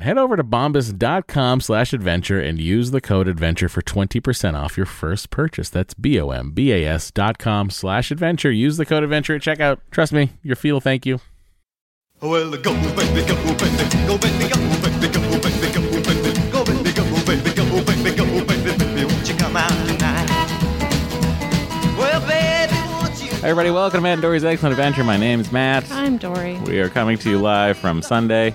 Head over to bombas.com/adventure and use the code adventure for 20% off your first purchase. That's BOMBAS.com/adventure. Use the code adventure at checkout. Trust me, your feet will thank you. Oh, well, go, baby, go, baby, go, baby, go, baby, go, baby, go, baby, go, baby, go, baby, go, baby, go, baby, baby, won't you come out tonight? Well, baby. Hey everybody, welcome to Matt and Dory's Excellent Adventure. My name's Matt. I'm Dory. We are coming to you live from Sunday.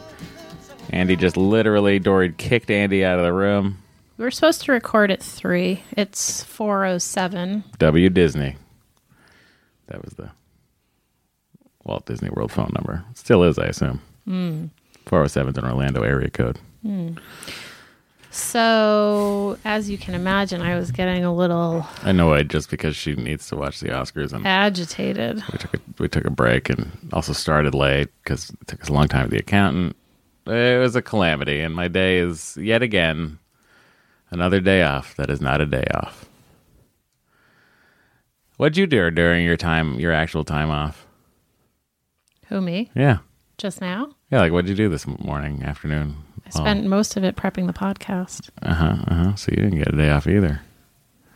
Andy just literally, Dory kicked Andy out of the room. We were supposed to record at 3. It's 4:07. W Disney. That was the Walt Disney World phone number. It still is, I assume. 407's an Orlando area code. So, as you can imagine, I was getting a little annoyed just because she needs to watch the Oscars and agitated. We took a break and also started late because it took us a long time with the accountant. It was a calamity, and my day is yet again another day off that is not a day off. What'd you do during your time, your actual time off? Who, me? Yeah. Just now? Yeah, like what'd you do this morning, afternoon? Spent most of it prepping the podcast. So you didn't get a day off either.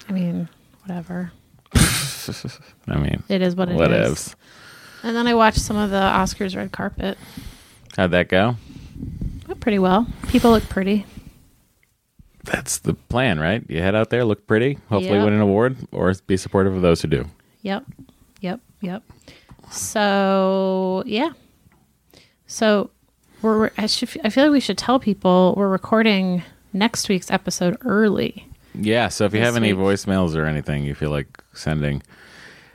I mean, whatever. It is what it is. And then I watched some of the Oscars red carpet. How'd that go? Went pretty well. People look pretty. That's the plan, right? You head out there, look pretty, hopefully win an award, or be supportive of those who do. Yep. So, yeah. So... I feel like we should tell people we're recording next week's episode early. Yeah, so if you have any voicemails or anything you feel like sending,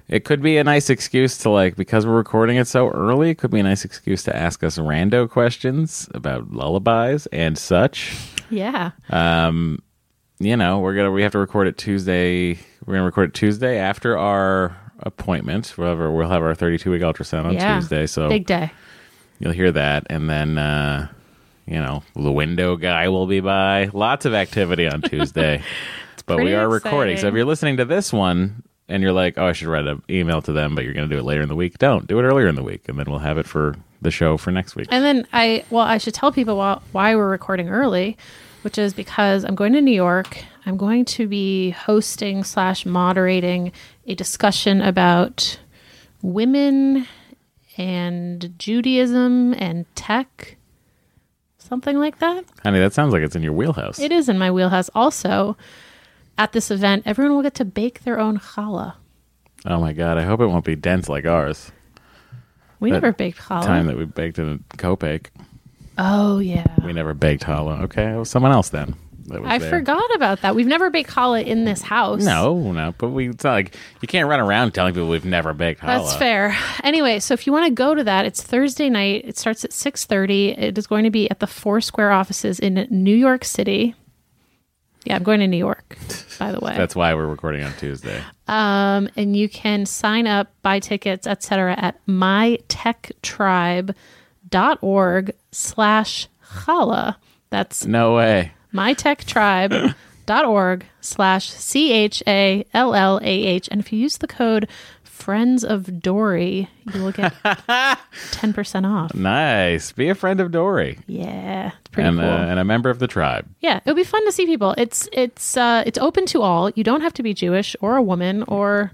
it could be a nice excuse to like, because we're recording it so early, it could be a nice excuse to ask us rando questions about lullabies and such. Yeah. You know, we have to record it Tuesday. We're gonna record it Tuesday after our appointment. Whatever, we'll have our 32-week ultrasound on Tuesday. So big day. You'll hear that, and then, you know, the window guy will be by. Lots of activity on Tuesday, but we are exciting. Recording. So if you're listening to this one and you're like, oh, I should write an email to them, but you're going to do it later in the week. Don't. Do it earlier in the week, and then we'll have it for the show for next week. And then I should tell people why we're recording early, which is because I'm going to New York. I'm going to be hosting / moderating a discussion about women and Judaism and tech, something like that. Honey, that sounds like it's in your wheelhouse. It is in my wheelhouse. Also, at this event, everyone will get to bake their own challah. Oh my God, I hope it won't be dense like ours. We never baked challah. Time that we baked in a Copake. Oh, yeah. We never baked challah. Okay, it was someone else then. I forgot about that. We've never baked challah in this house. No, but it's not like you can't run around telling people we've never baked challah. That's fair. Anyway, so if you want to go to that, it's Thursday night. It starts at 6:30. It is going to be at the Foursquare offices in New York City. Yeah, I'm going to New York, by the way. That's why we're recording on Tuesday. And you can sign up, buy tickets, etc. at mytechtribe.org/challah. That's no way. mytechtribe.org/challah. And if you use the code Friends of Dory, you will get 10% off. Nice. Be a friend of Dory. Yeah. It's pretty cool. And a member of the tribe. Yeah. It'll be fun to see people. It's open to all. You don't have to be Jewish or a woman or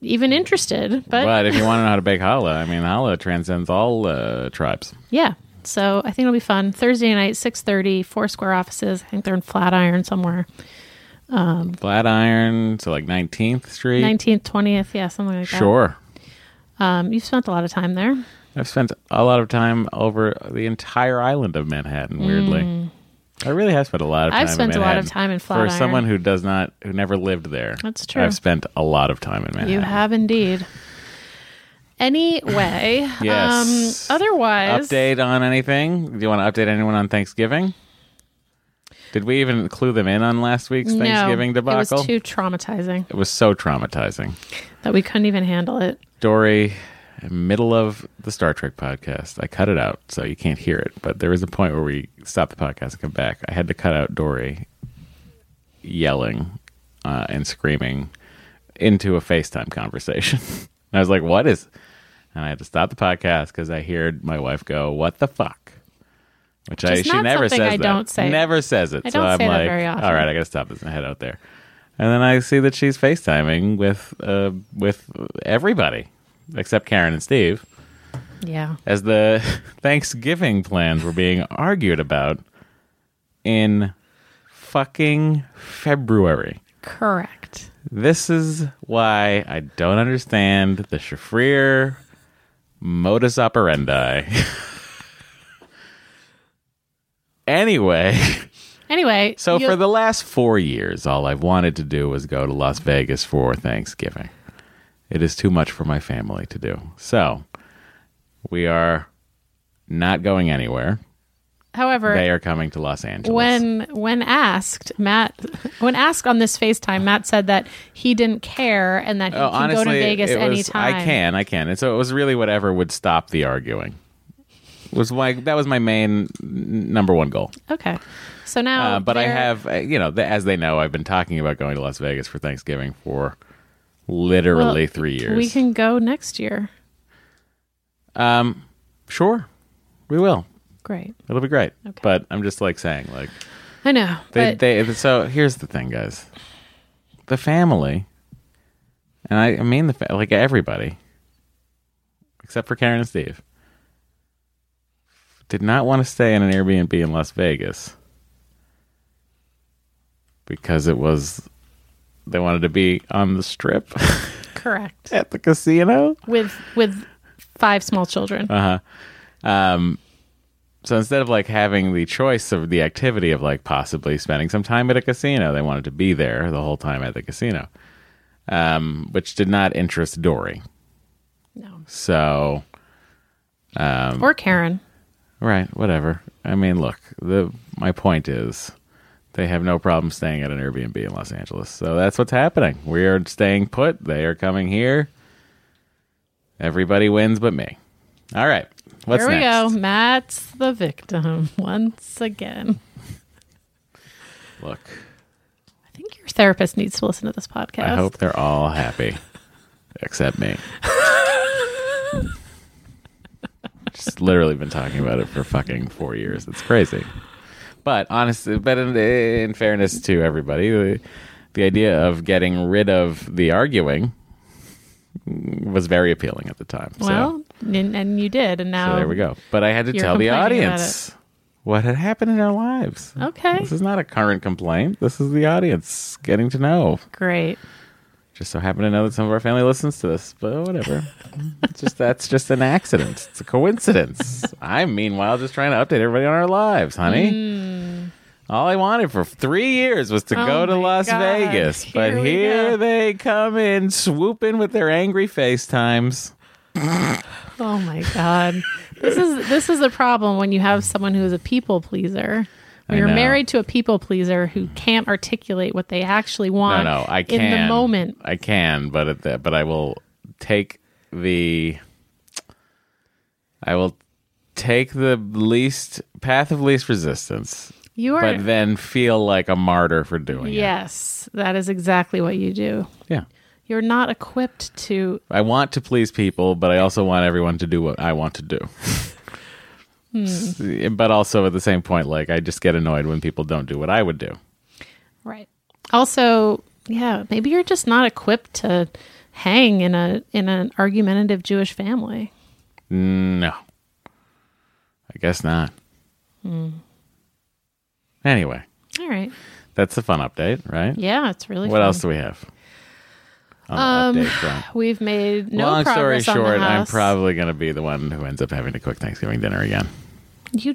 even interested. But if you want to know how to bake challah, I mean, challah transcends all tribes. Yeah. So I think it'll be fun. Thursday night, 6:30, Foursquare offices. I think they're in Flatiron somewhere. Flatiron, so like 19th Street? 19th, 20th, yeah, something like that. Sure. You've spent a lot of time there. I've spent a lot of time over the entire island of Manhattan, weirdly. I really have spent a lot of time in Manhattan. I've spent a lot of time in Flatiron. For someone who never lived there. That's true. I've spent a lot of time in Manhattan. You have indeed. Anyway. Yes. Otherwise. Update on anything? Do you want to update anyone on Thanksgiving? Did we even clue them in on last week's Thanksgiving debacle? It was too traumatizing. It was so traumatizing. That we couldn't even handle it. Dory, middle of the Star Trek podcast, I cut it out, so you can't hear it. But there was a point where we stopped the podcast and come back. I had to cut out Dory yelling and screaming into a FaceTime conversation. And I was like, what is... And I had to stop the podcast because I heard my wife go, what the fuck? She never says it. I don't say that very often. All right, I got to stop this and head out there. And then I see that she's FaceTiming with everybody except Karen and Steve. Yeah. As the Thanksgiving plans were being argued about in fucking February. Correct. This is why I don't understand the Shafrir modus operandi. Anyway. So for the last 4 years, all I've wanted to do was go to Las Vegas for Thanksgiving. It is too much for my family to do. So we are not going anywhere. However, they are coming to Los Angeles. When asked on this FaceTime, Matt said that he didn't care and that he can go to Vegas anytime. I can. And so it was really whatever would stop the arguing. That was my main number one goal. Okay. So now... but I have, as they know, I've been talking about going to Las Vegas for Thanksgiving for literally 3 years. We can go next year. Sure. We will. Great. It'll be great. Okay. But I'm just saying. I know. So here's the thing, guys. The family, and I mean everybody, except for Karen and Steve, did not want to stay in an Airbnb in Las Vegas because they wanted to be on the strip. Correct. At the casino. With five small children. Uh-huh. So instead of having the choice of the activity of possibly spending some time at a casino, they wanted to be there the whole time at the casino, which did not interest Dory. No. So. Or Karen. Right, whatever. I mean, look, my point is they have no problem staying at an Airbnb in Los Angeles. So that's what's happening. We are staying put. They are coming here. Everybody wins but me. All right, what's next? Here we go. Matt's the victim once again. Look. I think Your therapist needs to listen to this podcast. I hope they're all happy, except me. Just literally been talking about it for fucking 4 years. It's crazy. But honestly, but in fairness to everybody, the idea of getting rid of the arguing was very appealing at the time. Well, so. And you did, and now... So there we go. But I had to tell the audience what had happened in our lives. Okay. This is not a current complaint. This is the audience getting to know. Great. Just so happen to know that some of our family listens to this, but whatever. That's just an accident. It's a coincidence. I'm, meanwhile, just trying to update everybody on our lives, honey. Mm. All I wanted for 3 years was to go to Las Vegas, but here they come in, swooping with their angry FaceTimes. Oh my God. This is a problem when you have someone who is a people pleaser. You're married to a people pleaser who can't articulate what they actually want. No, I can. In the moment. I can, but I will take the least path of least resistance. You are, but then feel like a martyr for doing it. Yes, that is exactly what you do. Yeah. You're not equipped to... I want to please people, but I also want everyone to do what I want to do. But also at the same point, like, I just get annoyed when people don't do what I would do. Right. Also, yeah, maybe you're just not equipped to hang in an argumentative Jewish family. No. I guess not. Anyway. All right. That's a fun update, right? Yeah, it's really fun. What else do we have? We've made no long progress story short, on the house. I'm probably going to be the one who ends up having to cook Thanksgiving dinner again. You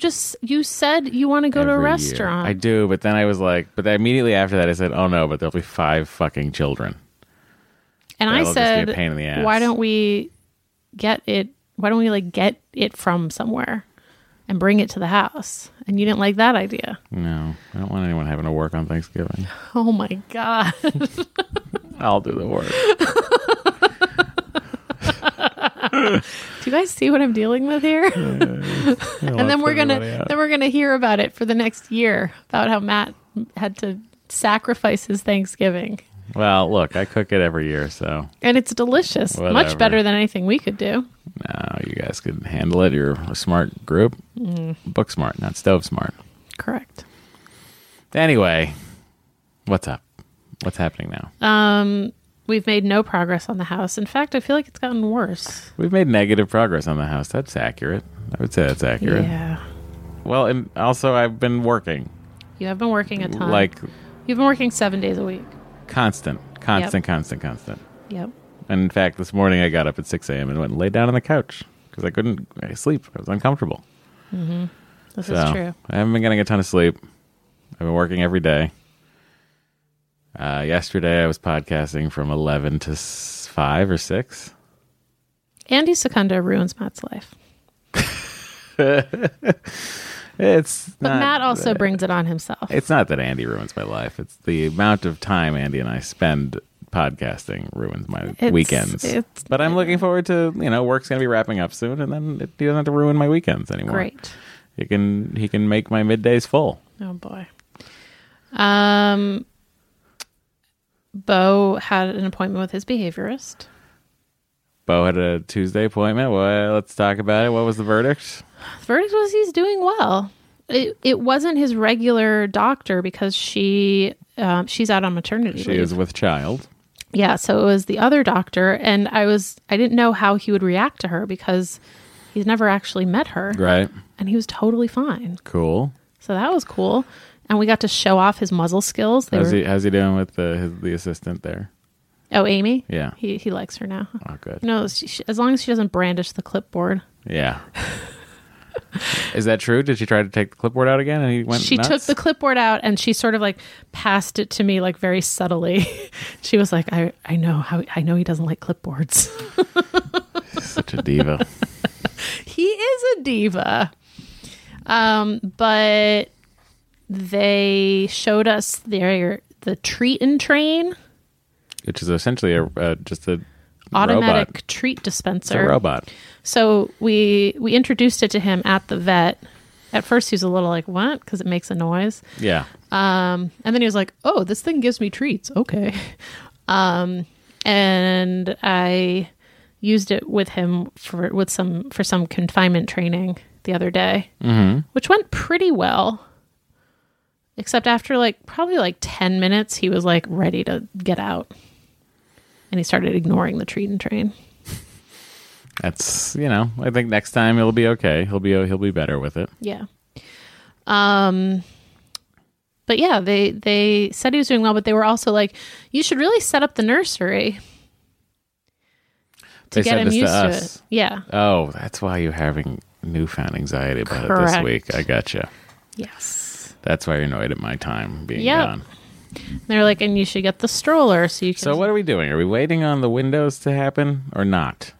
said you want to go to a restaurant. Year. I do, but then I was like, but immediately after that I said, oh no, but there'll be 5 fucking children. And I said, pain in the ass. Why don't we get it from somewhere and bring it to the house? And you didn't like that idea. No, I don't want anyone having to work on Thanksgiving. Oh my God. I'll do the work. Do you guys see what I'm dealing with here? And then we're gonna hear about it for the next year about how Matt had to sacrifice his Thanksgiving. Well, look, I cook it every year, so. And it's delicious. Whatever. Much better than anything we could do. No, you guys could handle it. You're a smart group. Book smart, not stove smart. Correct. Anyway, what's up? What's happening now? We've made no progress on the house. In fact, I feel like it's gotten worse. We've made negative progress on the house. That's accurate. I would say that's accurate. Yeah. Well, and also I've been working. You have been working a ton. Like, you've been working 7 days a week. Constant. Yep. And in fact, this morning I got up at 6 a.m. and went and laid down on the couch because I couldn't sleep. I was uncomfortable. Mm-hmm. This is true. I haven't been getting a ton of sleep. I've been working every day. Yesterday, I was podcasting from 11 to 5 or 6. Andy Secunda ruins Matt's life. But Matt also brings it on himself. It's not that Andy ruins my life. It's the amount of time Andy and I spend podcasting ruins my weekends. But I'm looking forward to, work's going to be wrapping up soon, and then he doesn't have to ruin my weekends anymore. Great. He can make my middays full. Oh, boy. Bo had an appointment with his behaviorist. Bo had a Tuesday appointment. Well, let's talk about it. What was the verdict? The verdict was he's doing well. It wasn't his regular doctor because she's out on maternity leave. She is with child. Yeah, so it was the other doctor, and I didn't know how he would react to her because he's never actually met her. Right. And he was totally fine. Cool. So that was cool. And we got to show off his muzzle skills. How's he doing with the assistant there? Oh, Amy? Yeah. He likes her now. Oh, good. No, as long as she doesn't brandish the clipboard. Yeah. Is that true? Did she try to take the clipboard out again and he went She nuts? Took the clipboard out and she sort of like passed it to me like very subtly. She was like, I know he doesn't like clipboards. Such a diva. He is a diva. But... They showed us the treat and train, which is essentially just a automatic robot. Treat dispenser. It's a robot. So we introduced it to him at the vet, At first, he was a little like, what? Because it makes a noise. Yeah. And then he was like, oh, this thing gives me treats. Okay. And I used it with him for some confinement training the other day, which went pretty well. Except after probably 10 minutes, he was ready to get out. And he started ignoring the treat and train. That's, I think next time it'll be okay. He'll be better with it. Yeah. But yeah, they said he was doing well, but they were also like, you should really set up the nursery to get him used to it. Yeah. Oh, that's why you're having newfound anxiety about it this week. I gotcha. Yes. That's why you're annoyed at my time being gone. They're like, and you should get the stroller so you can. So what are we doing? Are we waiting on the windows to happen or not?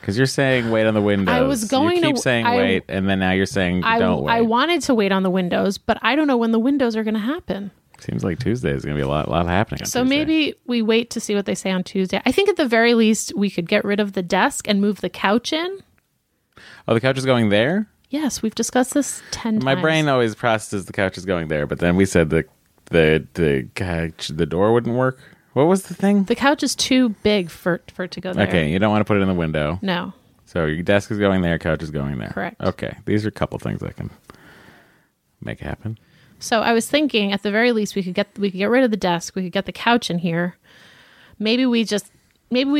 Because you're saying wait on the windows. I was going to keep saying wait, and then now you're saying don't wait. I wanted to wait on the windows, but I don't know when the windows are going to happen. Seems like Tuesday is going to be a lot happening on Tuesday. So maybe we wait to see what they say on Tuesday. I think at the very least we could get rid of the desk and move the couch in. Oh, the couch is going there? Yes, we've discussed this 10 times. My brain always processes the couch is going there, but then we said the couch, the door wouldn't work. What was the thing? The couch is too big for it to go there. Okay, you don't want to put it in the window. No. So your desk is going there, couch is going there. Correct. Okay, these are a couple things I can make happen. So I was thinking, at the very least, we could get rid of the desk. We could get the couch in here. Maybe we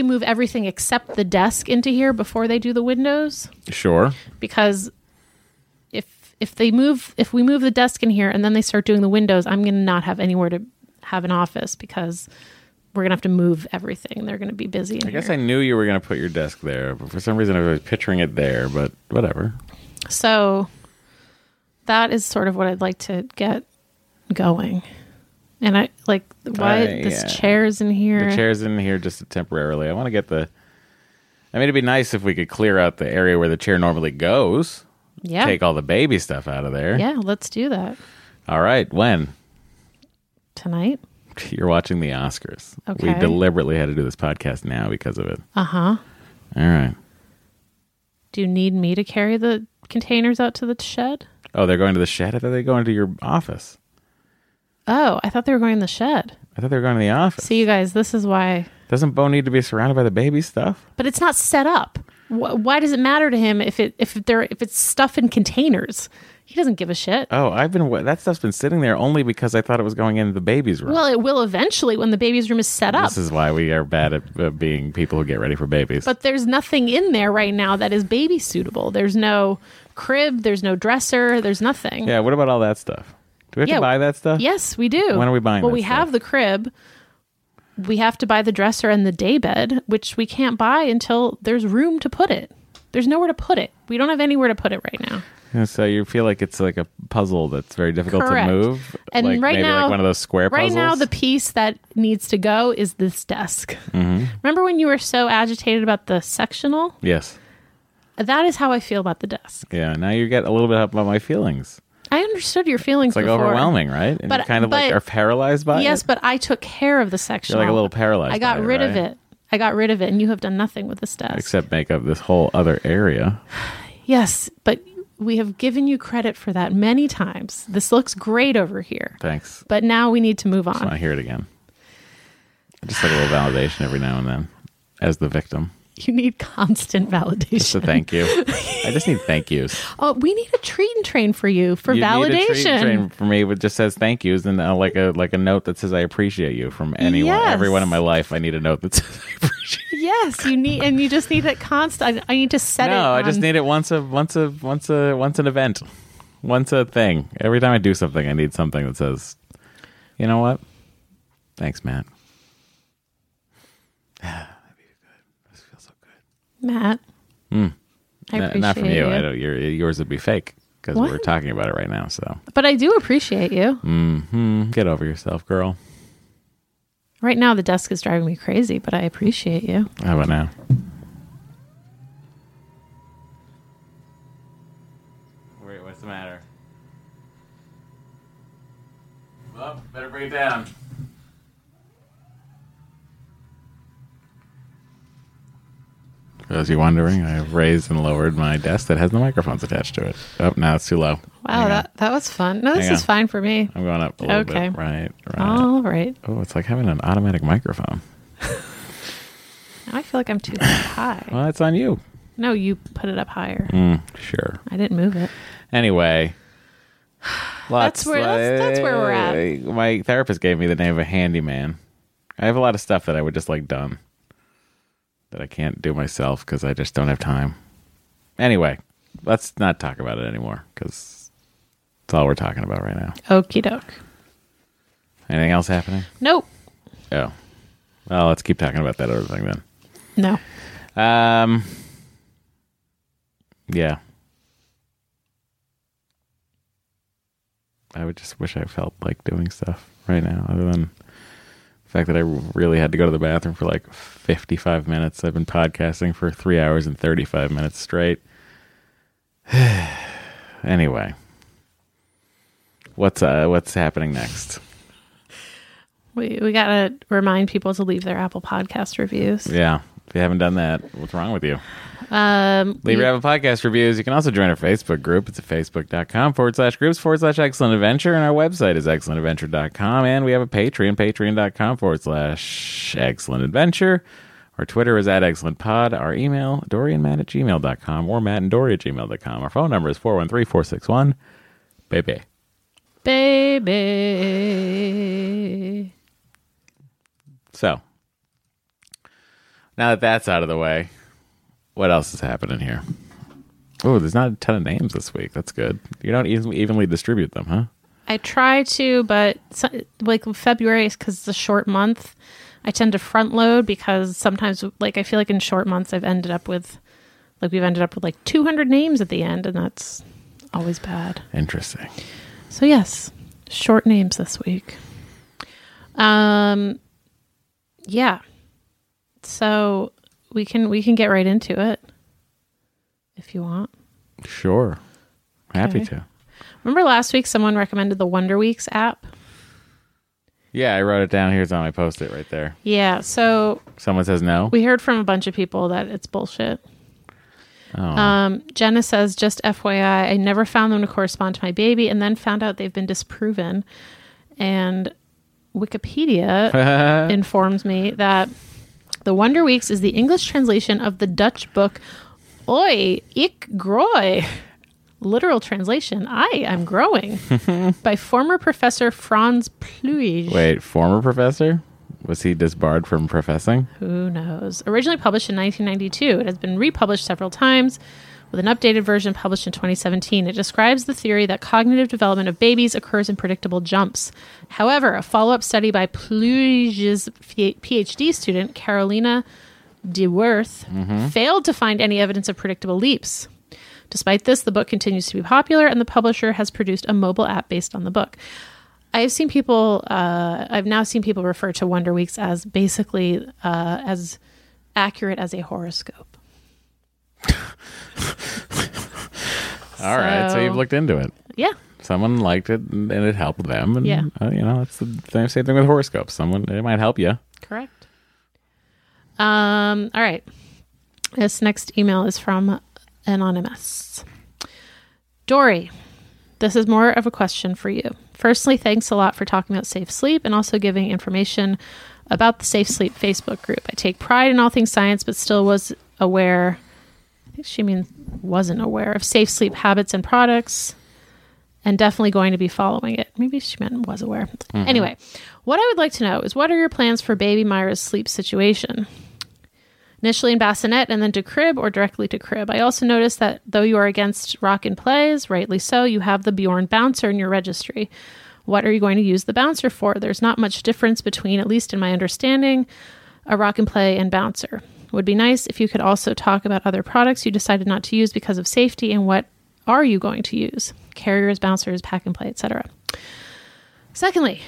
move everything except the desk into here before they do the windows. Sure. Because if we move the desk in here and then they start doing the windows, I'm going to not have anywhere to have an office because we're gonna have to move everything. They're gonna be busy in here. I knew you were gonna put your desk there, but for some reason I was picturing it there, but whatever. So that is sort of what I'd like to get going. And I chair's in here. The chair's in here just temporarily. I want to get it'd be nice if we could clear out the area where the chair normally goes. Yeah. Take all the baby stuff out of there. Yeah, let's do that. All right, when? Tonight? You're watching the Oscars. Okay. We deliberately had to do this podcast now because of it. Uh-huh. All right. Do you need me to carry the containers out to the shed? Oh, they're going to the shed? I thought they were going to your office. Oh, I thought they were going to the shed. I thought they were going to the office. So you guys, this is why... Doesn't Bo need to be surrounded by the baby stuff? But it's not set up. Why does it matter to him if it's stuff in containers? He doesn't give a shit. Oh, that stuff's been sitting there only because I thought it was going into the baby's room. Well, it will eventually when the baby's room is set up. This is why we are bad at being people who get ready for babies. But there's nothing in there right now that is baby suitable. There's no crib. There's no dresser. There's nothing. Yeah, what about all that stuff? Do we have to buy that stuff? Yes, we do. When are we buying that stuff? Well, we have the crib. We have to buy the dresser and the daybed, which we can't buy until there's room to put it. There's nowhere to put it. We don't have anywhere to put it right now. So you feel like it's like a puzzle that's very difficult to move. And right now, one of those square puzzles. Right now, the piece that needs to go is this desk. Mm-hmm. Remember when you were so agitated about the sectional? Yes. That is how I feel about the desk. Yeah. Now you get a little bit up about my feelings. I understood your feelings. It's like before. Overwhelming, right? And you kind of are paralyzed by it. Yes, but I took care of the sectional. You're like a little paralyzed. I got rid of it. I got rid of it, and you have done nothing with this desk except make up this whole other area. Yes, but. We have given you credit for that many times. This looks great over here. Thanks. But now we need to move on. I just want to hear it again. I just like a little validation every now and then as the victim. You need constant validation. Just a thank you. I just need thank yous. Oh, we need a treat and train for you for validation. Need a treat and train for me that just says thank yous and like a note that says I appreciate you from anyone. Yes. Everyone in my life, I need a note that says I appreciate you. Yes, you need, and you just need that constant. I need to set it. No, I just need it once an event, once a thing. Every time I do something, I need something that says, you know what? Thanks, Matt. Matt, I appreciate not from you. I don't, yours would be fake because we're talking about it right now. So, but I do appreciate you. Mm-hmm. Get over yourself, girl. Right now, the desk is driving me crazy, but I appreciate you. How about now? Wait, what's the matter? Well, better bring it down. As you're wondering, I have raised and lowered my desk that has the microphones attached to it. Oh, now it's too low. Wow, that was fun. No, this is fine for me. I'm going up a little bit. Right. All right. Oh, it's like having an automatic microphone. Now I feel like I'm too high. Well, that's on you. No, you put it up higher. Sure. I didn't move it. Anyway. That's where we're at. My therapist gave me the name of a handyman. I have a lot of stuff that I would just like done that I can't do myself because I just don't have time. Anyway, let's not talk about it anymore because it's all we're talking about right now. Okie doke. Anything else happening? Nope. Oh. Well, let's keep talking about that other thing then. No. Yeah. I would just wish I felt like doing stuff right now other than the fact that I really had to go to the bathroom for like 55 minutes. I've been podcasting for 3 hours and 35 minutes straight. Anyway, what's happening next? We got to remind people to leave their Apple Podcast reviews. Yeah. If you haven't done that, what's wrong with you? Leave your Apple Podcast reviews. You can also join our Facebook group. It's at facebook.com/groups/excellent adventure. And our website is excellentadventure.com. And we have a Patreon, patreon.com/excellent adventure. Our Twitter is @excellentpod. Our email, doriandmatt@gmail.com or mattanddory@gmail.com. Our phone number is 413-461. Baby. Baby. So. Now that that's out of the way, what else is happening here? Oh, there's not a ton of names this week. That's good. You don't evenly distribute them, huh? I try to, but like February, because it's a short month, I tend to front load because sometimes, like, I feel like in short months, we've ended up with like 200 names at the end, and that's always bad. Interesting. So yes, short names this week. Yeah. So we can get right into it if you want. Sure. Happy to. Remember last week someone recommended the Wonder Weeks app? Yeah, I wrote it down. Here's on my Post-it right there. Yeah, so... Someone says no? We heard from a bunch of people that it's bullshit. Oh. Jenna says, just FYI, I never found them to correspond to my baby and then found out they've been disproven. And Wikipedia informs me that... The Wonder Weeks is the English translation of the Dutch book Oi, ik groei, literal translation, I am growing, by former professor Frans Pluij. Wait, former professor? Was he disbarred from professing? Who knows? Originally published in 1992, it has been republished several times with an updated version published in 2017. It describes the theory that cognitive development of babies occurs in predictable jumps. However, a follow-up study by Pluij's PhD student, Carolina Deweert, failed to find any evidence of predictable leaps. Despite this, the book continues to be popular, and the publisher has produced a mobile app based on the book. I've now seen people refer to Wonder Weeks as basically as accurate as a horoscope. All right, so you've looked into it. Yeah. Someone liked it and it helped them. And, yeah. It's the same thing with horoscopes. It might help you. Correct. All right. This next email is from Anonymous. Dory, this is more of a question for you. Firstly, thanks a lot for talking about safe sleep and also giving information about the Safe Sleep Facebook group. I take pride in all things science, but still was aware... I think she means wasn't aware of safe sleep habits and products and definitely going to be following it. Maybe she meant was aware. Mm-hmm. Anyway, what I would like to know is what are your plans for baby Myra's sleep situation? Initially in bassinet and then to crib or directly to crib. I also noticed that though you are against rock and plays, rightly so, you have the Bjorn bouncer in your registry. What are you going to use the bouncer for? There's not much difference between, at least in my understanding, a rock and play and bouncer. Would be nice if you could also talk about other products you decided not to use because of safety and what are you going to use? Carriers, bouncers, pack and play, etc. Secondly,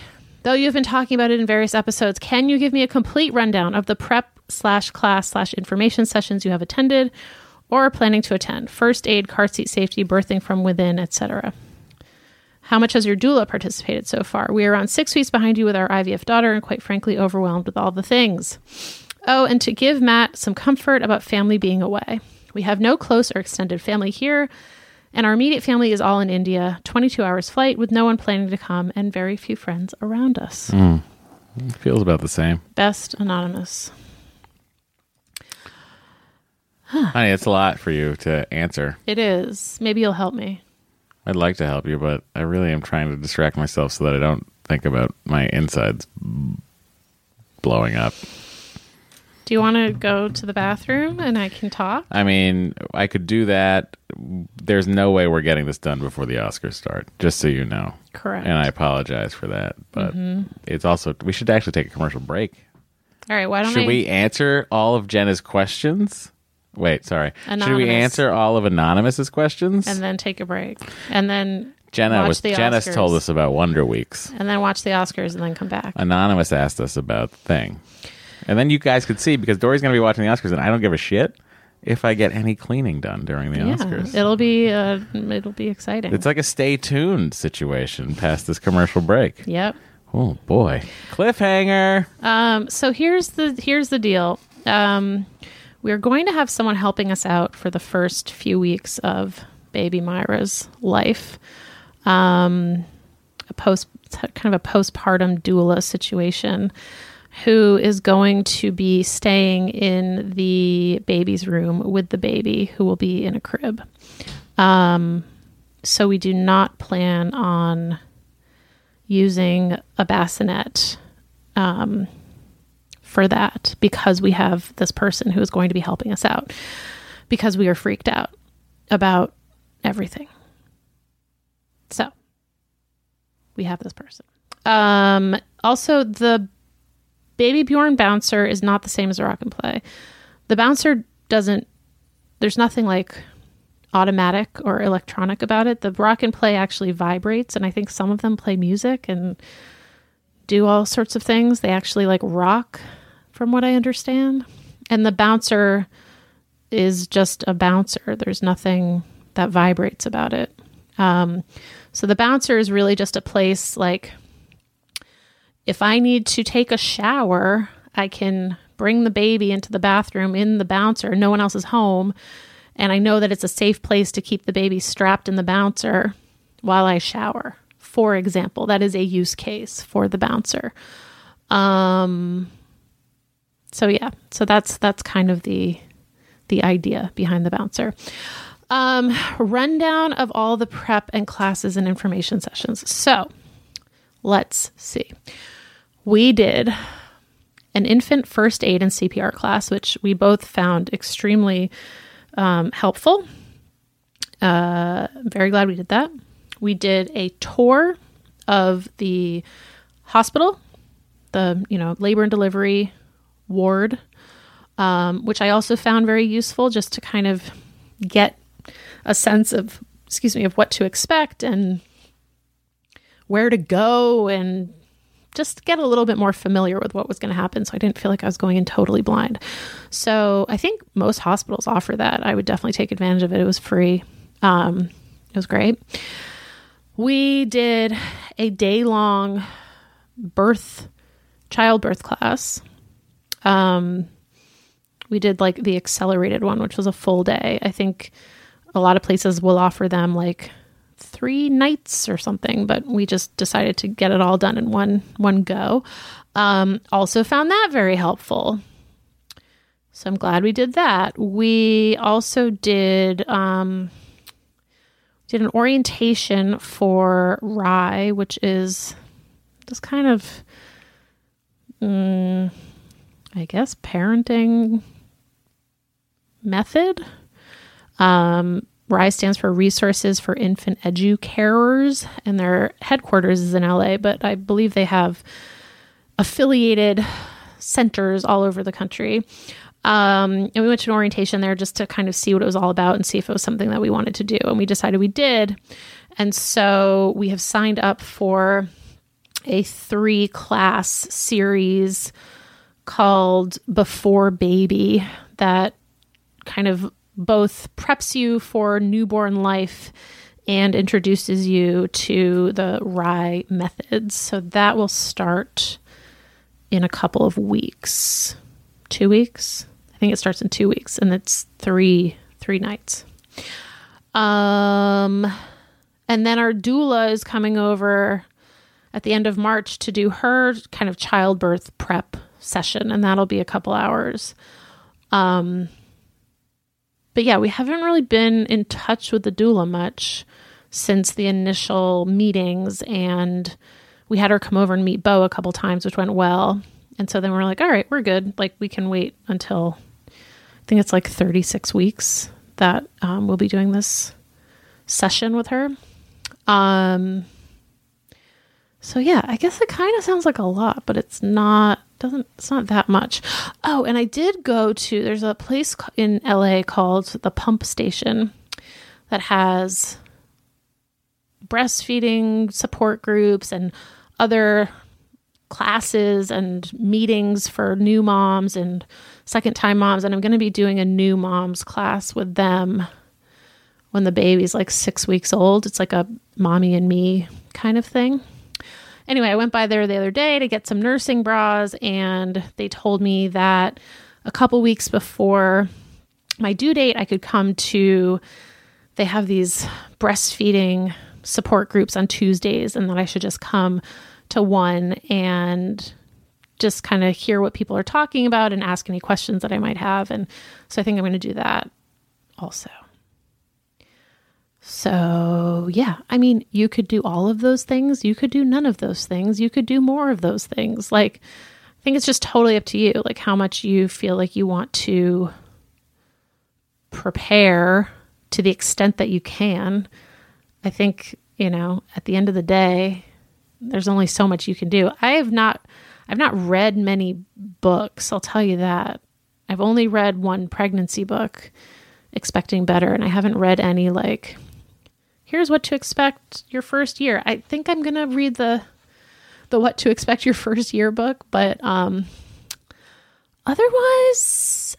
though you've been talking about it in various episodes, can you give me a complete rundown of the prep/class/information sessions you have attended or are planning to attend? First aid, car seat safety, birthing from within, etc. How much has your doula participated so far? We are around 6 weeks behind you with our IVF daughter and quite frankly overwhelmed with all the things. Oh, and to give Matt some comfort about family being away. We have no close or extended family here, and our immediate family is all in India, 22 hours flight with no one planning to come and very few friends around us. Mm. It feels about the same. Best anonymous. Huh. Honey, it's a lot for you to answer. It is. Maybe you'll help me. I'd like to help you, but I really am trying to distract myself so that I don't think about my insides blowing up. Do you want to go to the bathroom and I can talk? I mean, I could do that. There's no way we're getting this done before the Oscars start, just so you know. Correct. And I apologize for that. But it's also, we should actually take a commercial break. All right, why don't we... Should we answer all of Jenna's questions? Wait, sorry. Anonymous. Should we answer all of Anonymous's questions? And then take a break. And then... Jenna's told us about Wonder Weeks. And then watch the Oscars and then come back. Anonymous asked us about the thing. And then you guys could see, because Dory's going to be watching the Oscars, and I don't give a shit if I get any cleaning done during the Oscars. It'll be exciting. It's like a stay tuned situation past this commercial break. Yep. Oh, boy. Cliffhanger! So here's the deal. We're going to have someone helping us out for the first few weeks of baby Myra's life. A postpartum doula situation, who is going to be staying in the baby's room with the baby, who will be in a crib. So we do not plan on using a bassinet for that, because we have this person who is going to be helping us out, because we are freaked out about everything. So we have this person. Also, the Baby Bjorn bouncer is not the same as a rock and play. The bouncer doesn't, there's nothing like automatic or electronic about it. The rock and play actually vibrates, and I think some of them play music and do all sorts of things. They actually like rock, from what I understand. And the bouncer is just a bouncer. There's nothing that vibrates about it. So the bouncer is really just a place, like, if I need to take a shower, I can bring the baby into the bathroom in the bouncer. No one else is home. And I know that it's a safe place to keep the baby strapped in the bouncer while I shower. For example, that is a use case for the bouncer. So that's kind of the idea behind the bouncer. Rundown of all the prep and classes and information sessions. So let's see. We did an infant first aid and CPR class, which we both found extremely helpful. Very glad we did that. We did a tour of the hospital, the labor and delivery ward, which I also found very useful, just to kind of get a sense of, of what to expect and where to go, and just get a little bit more familiar with what was going to happen. So I didn't feel like I was going in totally blind. So I think most hospitals offer that. I would definitely take advantage of it. It was free. It was great. We did a day-long childbirth class. We did like the accelerated one, which was a full day. I think a lot of places will offer them like 3 nights or something, but we just decided to get it all done in one go. Also found that very helpful. So I'm glad we did that. We also did an orientation for Rye, which is just kind of, parenting method. RISE stands for Resources for Infant Educarers, and their headquarters is in LA, but I believe they have affiliated centers all over the country. And we went to an orientation there just to kind of see what it was all about and see if it was something that we wanted to do. And we decided we did. And so we have signed up for a 3-class series called Before Baby that kind of both preps you for newborn life and introduces you to the Rye methods. So that will start in a couple of weeks. 2 weeks. I think it starts in 2 weeks, and it's three nights. And then our doula is coming over at the end of March to do her kind of childbirth prep session, and that'll be a couple hours. But yeah, we haven't really been in touch with the doula much since the initial meetings, and we had her come over and meet Beau a couple times, which went well. And so then we're like, all right, we're good. Like, we can wait until, I think it's like 36 weeks that we'll be doing this session with her. So yeah, I guess it kind of sounds like a lot, but it's not that much. Oh, and I did go to, there's a place in LA called the Pump Station that has breastfeeding support groups and other classes and meetings for new moms and second time moms. And I'm going to be doing a new moms class with them when the baby's like 6 weeks old. It's like a mommy and me kind of thing. Anyway, I went by there the other day to get some nursing bras, and they told me that a couple weeks before my due date, I could come to, they have these breastfeeding support groups on Tuesdays, and that I should just come to one and just kind of hear what people are talking about and ask any questions that I might have. And so I think I'm going to do that also. So yeah, I mean, you could do all of those things. You could do none of those things. You could do more of those things. Like, I think it's just totally up to you, like how much you feel like you want to prepare to the extent that you can. I think, you know, at the end of the day, there's only so much you can do. I've not read many books. I'll tell you that. I've only read one pregnancy book, Expecting Better, and I haven't read any like, here's what to expect your first year. I think I'm going to read the what to expect your first year book, but otherwise,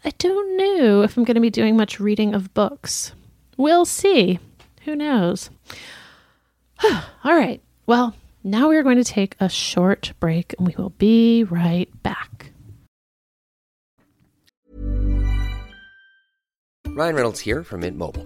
I don't know if I'm going to be doing much reading of books. We'll see. Who knows? All right. Well, now we're going to take a short break, and we will be right back. Ryan Reynolds here from Mint Mobile.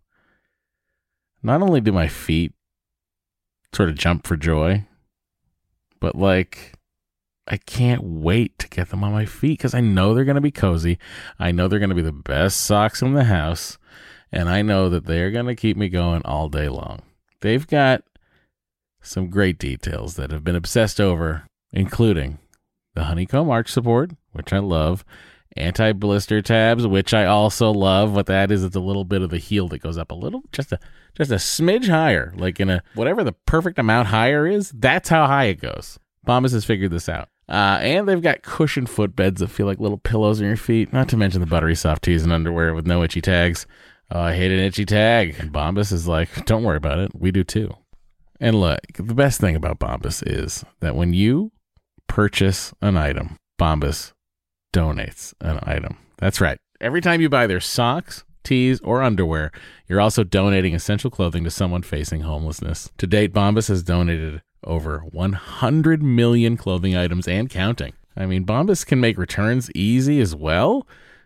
not only do my feet sort of jump for joy, but like, I can't wait to get them on my feet because I know they're going to be cozy. I know they're going to be the best socks in the house. And I know that they're going to keep me going all day long. They've got some great details that have been obsessed over, including the honeycomb arch support, which I love. Anti-blister tabs, which I also love. What that is, it's a little bit of the heel that goes up a little, just a smidge higher, like in a whatever the perfect amount higher is. That's how high it goes. Bombas has figured this out, and they've got cushioned footbeds that feel like little pillows on your feet. Not to mention the buttery soft tees and underwear with no itchy tags. Oh, I hate an itchy tag. And Bombas is like, don't worry about it. We do too. And look, the best thing about Bombas is that when you purchase an item, Bombas donates an item. That's right. Every time you buy their socks, tees, or underwear, you're also donating essential clothing to someone facing homelessness. To date, Bombas has donated over 100 million clothing items and counting. I mean, Bombas can make returns easy as well.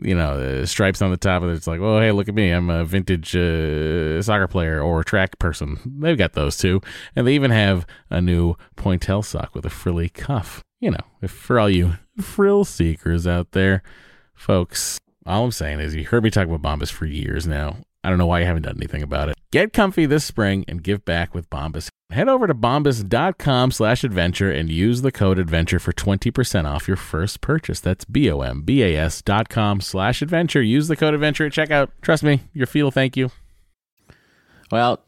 you know, stripes on the top of it. It's like, oh, hey, look at me. I'm a vintage soccer player or track person. They've got those too. And they even have a new pointelle sock with a frilly cuff. You know, if for all you frill seekers out there, folks, all I'm saying is you heard me talk about Bombas for years now. I don't know why you haven't done anything about it. Get comfy this spring and give back with Bombas. Head over to bombas.com/adventure and use the code adventure for 20% off your first purchase. That's BOMBAS.com/adventure. Use the code adventure at checkout. Trust me, your feel, thank you. Well,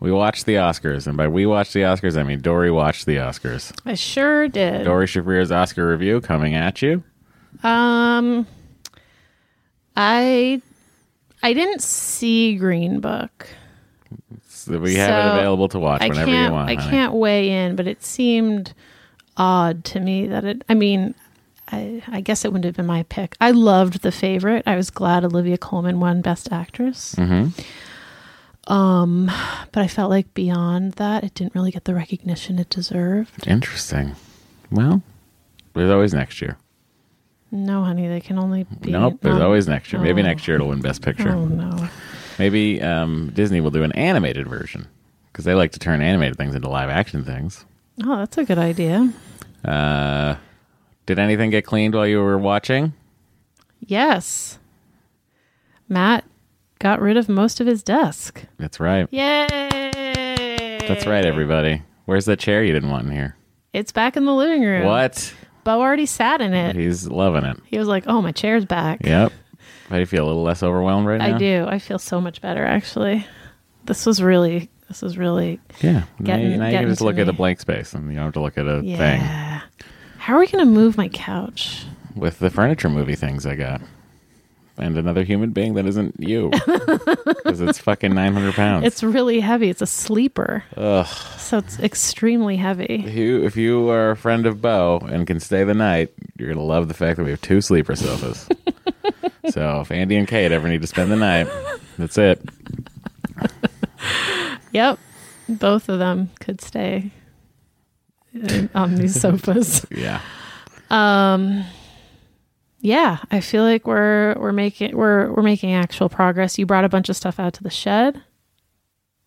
we watched the Oscars. And by we watched the Oscars, I mean Dory watched the Oscars. I sure did. Dory Shafrir's Oscar review coming at you. I didn't see Green Book. We have it available to watch whenever you want. I can't weigh in, but it seemed odd to me that it... I mean, I guess it wouldn't have been my pick. I loved The Favorite. I was glad Olivia Colman won Best Actress. Mm-hmm. But I felt like beyond that, it didn't really get the recognition it deserved. Interesting. Well, there's always next year. No, honey, they can only be... Nope, there's always next year. Maybe next year it'll win Best Picture. Oh, no. Maybe Disney will do an animated version, because they like to turn animated things into live action things. Oh, that's a good idea. Did anything get cleaned while you were watching? Yes. Matt got rid of most of his desk. That's right. Yay! That's right, everybody. Where's that chair you didn't want in here? It's back in the living room. What? Bo already sat in it. He's loving it. He was like, oh, my chair's back. Yep. How do you feel? A little less overwhelmed right now? I do. I feel so much better, actually. This was really yeah. Now you can just look at a blank space, and you don't have to look at a thing. Yeah. How are we going to move my couch? With the furniture movie things I got. And another human being that isn't you. Because it's fucking 900 pounds. It's really heavy. It's a sleeper. Ugh. So it's extremely heavy. If you are a friend of Bo and can stay the night, you're going to love the fact that we have two sleeper sofas. So if Andy and Kate ever need to spend the night, that's it. Yep. Both of them could stay on these sofas. Yeah. Yeah, I feel like we're making actual progress. You brought a bunch of stuff out to the shed?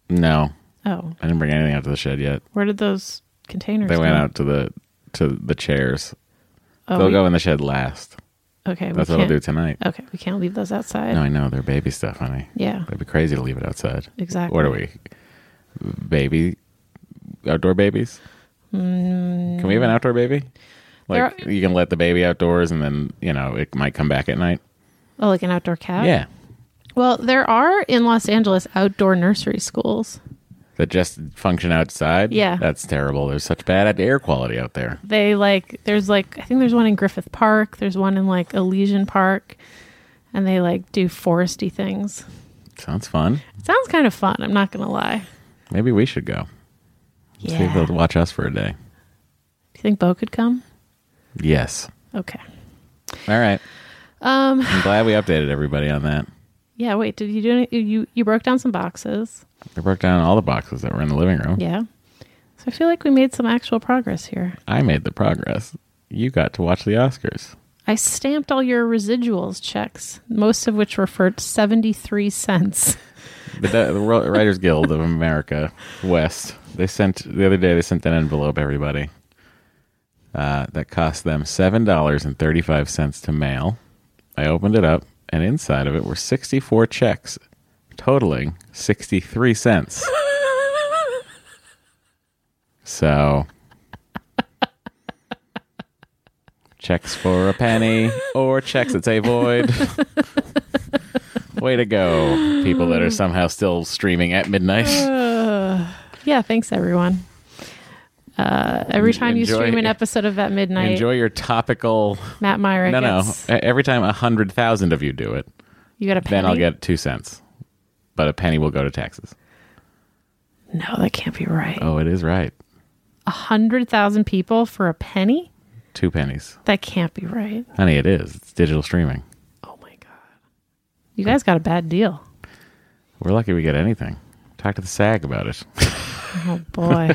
No. Oh. I didn't bring anything out to the shed yet. Where did those containers go? They went out to the chairs. Oh, they'll go in the shed last. Okay. That's what I'll do tonight. Okay. We can't leave those outside. No, I know. They're baby stuff, honey. Yeah. It'd be crazy to leave it outside. Exactly. What are we? Outdoor babies? Mm. Can we have an outdoor baby? Like, you can let the baby outdoors and then, you know, it might come back at night. Oh, like an outdoor cat? Yeah. Well, there are in Los Angeles outdoor nursery schools. That just function outside? Yeah. That's terrible. There's such bad air quality out there. I think there's one in Griffith Park. There's one in like Elysian Park. And they like do foresty things. Sounds fun. It sounds kind of fun. I'm not going to lie. Maybe we should go. Yeah. See if they'll watch us for a day. Do you think Bo could come? Yes. Okay. All right. I'm glad we updated everybody on that. Yeah, wait, did you do any, you broke down some boxes. I broke down all the boxes that were in the living room. Yeah. So I feel like we made some actual progress here. I made the progress. You got to watch the Oscars. I stamped all your residuals checks, most of which were for 73 cents. The Writers Guild of America West, the other day they sent an envelope everybody. That cost them $7.35 to mail. I opened it up. And inside of it were 64 checks, totaling 63 cents. So, checks for a penny or checks that say void. Way to go, people that are somehow still streaming at midnight. Yeah, thanks, everyone. Every time you stream an episode of At Midnight... Enjoy your topical... Matt Myra. No, every time 100,000 of you do it, You got a penny? Then I'll get 2 cents. But a penny will go to taxes. No, that can't be right. Oh, it is right. 100,000 people for a penny? 2 pennies. That can't be right. Honey, it is. It's digital streaming. Oh, my God. You guys got a bad deal. We're lucky we get anything. Talk to the SAG about it. Oh, boy.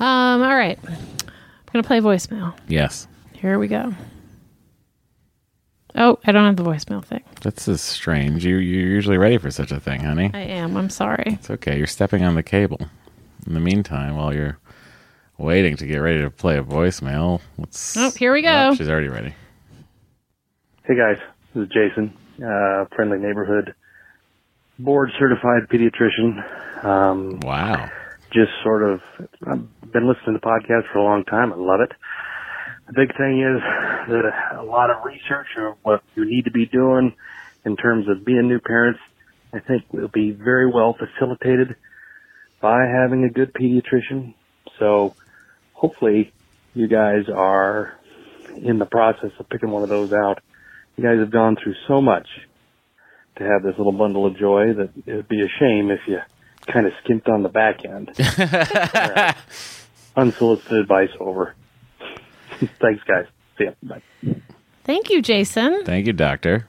All right. I'm going to play voicemail. Yes. Here we go. Oh, I don't have the voicemail thing. That's just strange. You're usually ready for such a thing, honey. I am. I'm sorry. It's okay. You're stepping on the cable. In the meantime, while you're waiting to get ready to play a voicemail, here we go. Oh, she's already ready. Hey, guys. This is Jason, Friendly Neighborhood, board-certified pediatrician. Wow. Just sort of, I've been listening to podcasts for a long time. I love it. The big thing is that a lot of research of what you need to be doing in terms of being new parents, I think will be very well facilitated by having a good pediatrician. So hopefully you guys are in the process of picking one of those out. You guys have gone through so much to have this little bundle of joy that it would be a shame if you kind of skimped on the back end. Unsolicited advice over. Thanks, guys. See ya. Bye. Thank you, Jason. Thank you, Doctor.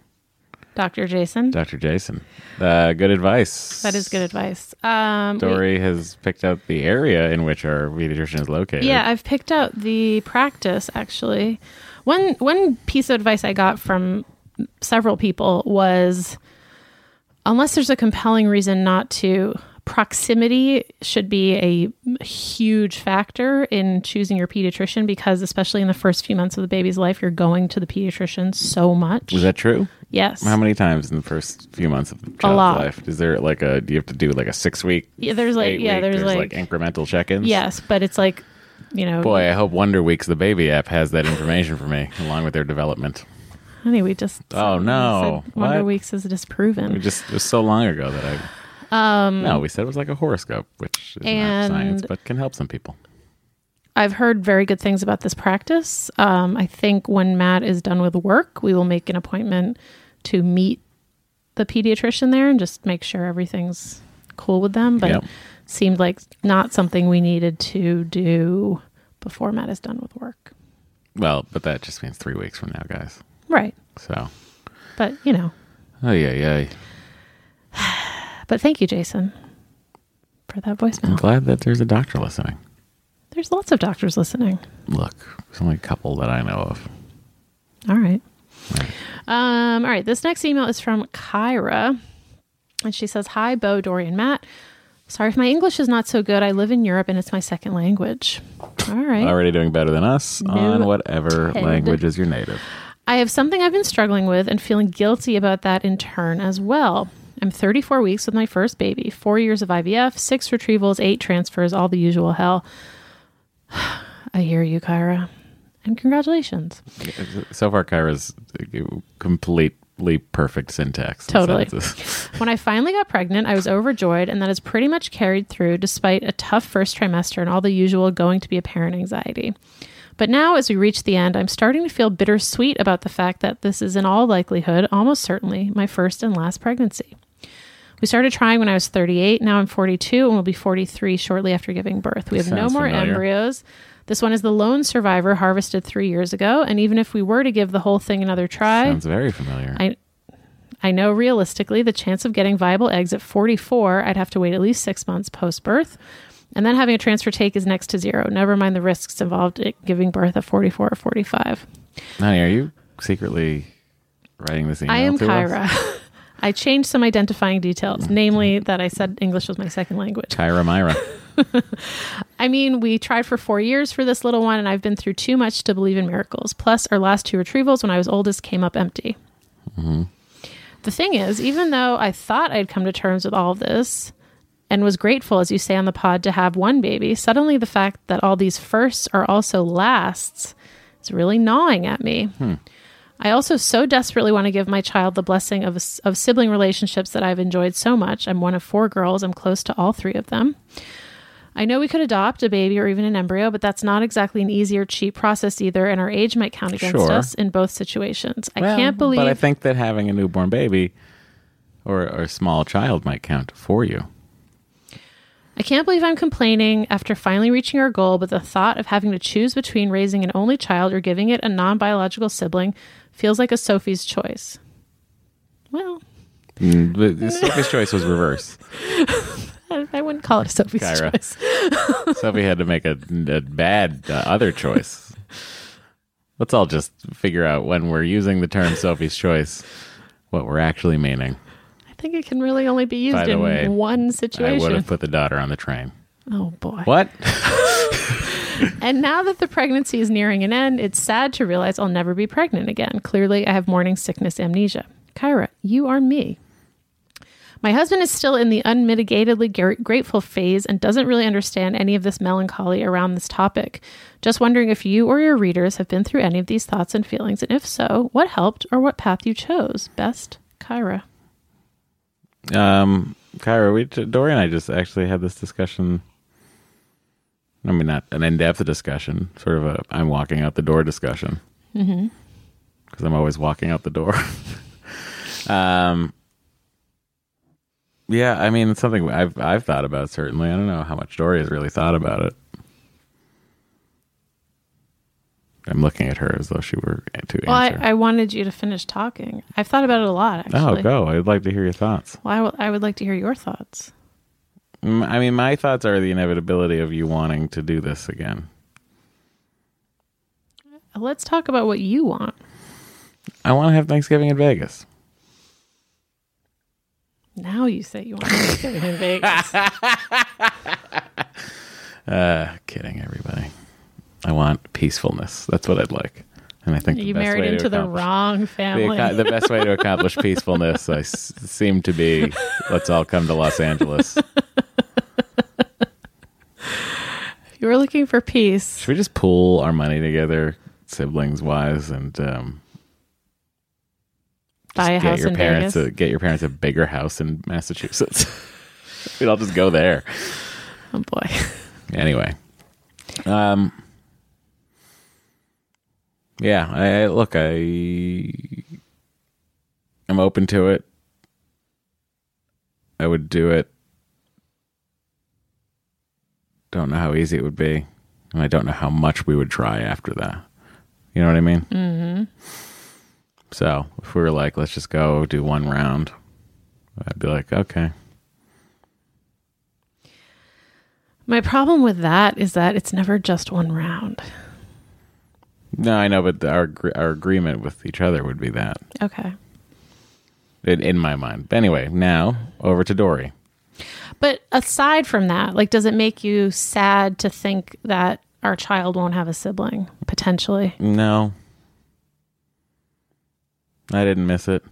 Dr. Jason. Dr. Jason. Good advice. That is good advice. Dory has picked out the area in which our pediatrician is located. Yeah, I've picked out the practice, actually. One piece of advice I got from several people was, unless there's a compelling reason not to, proximity should be a huge factor in choosing your pediatrician, because especially in the first few months of the baby's life, you're going to the pediatrician so much. Is that true? Yes. How many times in the first few months of the child's life? Is there like a, do you have to do like a 6 week? Yeah, there's like, yeah, there's like incremental check-ins. Yes, but it's like, you know. Boy, I hope Wonder Weeks, the baby app, has that information for me along with their development. Honey, we just. Oh, no. Wonder Weeks is disproven. It was so long ago that I. No, we said it was like a horoscope, which is not science, but can help some people. I've heard very good things about this practice. I think when Matt is done with work, we will make an appointment to meet the pediatrician there and just make sure everything's cool with them. But it seemed like not something we needed to do before Matt is done with work. Well, but that just means 3 weeks from now, guys. Right. So. But, you know. Oh, yeah. But thank you, Jason, for that voicemail. I'm glad that there's a doctor listening. There's lots of doctors listening. Look, there's only a couple that I know of. All right. All right. This next email is from Kyra. And she says, hi, Bo, Dory, and Matt. Sorry if my English is not so good. I live in Europe, and it's my second language. All right. Already doing better than us on whatever language is your native. I have something I've been struggling with and feeling guilty about that in turn as well. I'm 34 weeks with my first baby, 4 years of IVF, 6 retrievals, 8 transfers, all the usual hell. I hear you, Kyra. And congratulations. So far, Kyra's completely perfect syntax. Totally. When I finally got pregnant, I was overjoyed, and that is pretty much carried through despite a tough first trimester and all the usual going to be a parent anxiety. But now, as we reach the end, I'm starting to feel bittersweet about the fact that this is in all likelihood, almost certainly, my first and last pregnancy. We started trying when I was 38. Now I'm 42 and will be 43 shortly after giving birth. We have no more embryos. This one is the lone survivor, harvested 3 years ago. And even if we were to give the whole thing another try. Sounds very familiar. I know realistically the chance of getting viable eggs at 44, I'd have to wait at least 6 months post-birth. And then having a transfer take is next to zero. Never mind the risks involved in giving birth at 44 or 45. Honey, are you secretly writing this email? I am Kyra. I changed some identifying details, namely that I said English was my second language. Kyra Myra. I mean, we tried for 4 years for this little one, and I've been through too much to believe in miracles. Plus, our last 2 retrievals when I was oldest came up empty. Mm-hmm. The thing is, even though I thought I'd come to terms with all of this and was grateful, as you say on the pod, to have one baby, suddenly the fact that all these firsts are also lasts is really gnawing at me. I also so desperately want to give my child the blessing of sibling relationships that I've enjoyed so much. I'm one of 4 girls. I'm close to all 3 of them. I know we could adopt a baby or even an embryo, but that's not exactly an easy or cheap process either, and our age might count against us in both situations. I can't believe... But I think that having a newborn baby or a small child might count for you. I can't believe I'm complaining after finally reaching our goal, but the thought of having to choose between raising an only child or giving it a non-biological sibling feels like a Sophie's choice. Well... Sophie's choice was reverse. I wouldn't call it a Sophie's choice. Sophie had to make a bad other choice. Let's all just figure out when we're using the term Sophie's choice, what we're actually meaning. I think it can really only be used in one situation. I would have put the daughter on the train. Oh, boy. What? And now that the pregnancy is nearing an end, it's sad to realize I'll never be pregnant again. Clearly, I have morning sickness amnesia. Kyra, you are me. My husband is still in the unmitigatedly grateful phase and doesn't really understand any of this melancholy around this topic. Just wondering if you or your readers have been through any of these thoughts and feelings, and if so, what helped or what path you chose. Best, Kyra. Kyra, Dory and I just actually had this discussion. I mean, not an in-depth discussion, sort of a I'm walking out the door discussion. Mm-hmm. Because I'm always walking out the door. Yeah, I mean, it's something I've thought about, certainly. I don't know how much Dory has really thought about it. I'm looking at her as though she were to answer. Well, I wanted you to finish talking. I've thought about it a lot, actually. Oh, go. I'd like to hear your thoughts. Well, I would like to hear your thoughts. I mean, my thoughts are the inevitability of you wanting to do this again. Let's talk about what you want. I want to have Thanksgiving in Vegas. Now you say you want Thanksgiving in Vegas. Kidding, everybody. I want peacefulness. That's what I'd like. And I think you married into the wrong family. The best way to accomplish peacefulness, seem to be, let's all come to Los Angeles. If you were looking for peace, should we just pool our money together, siblings-wise, and buy a house in Vegas. Get your parents a bigger house in Massachusetts. We'd all just go there. Oh, boy. Anyway. Yeah, I'm open to it. I would do it. Don't know how easy it would be. And I don't know how much we would try after that. You know what I mean? Mm-hmm. So if we were like, let's just go do one round, I'd be like, okay. My problem with that is that it's never just one round. No, I know, but our agreement with each other would be that. Okay. In my mind. But anyway, now over to Dory. But aside from that, like, does it make you sad to think that our child won't have a sibling, potentially? No. I didn't miss it.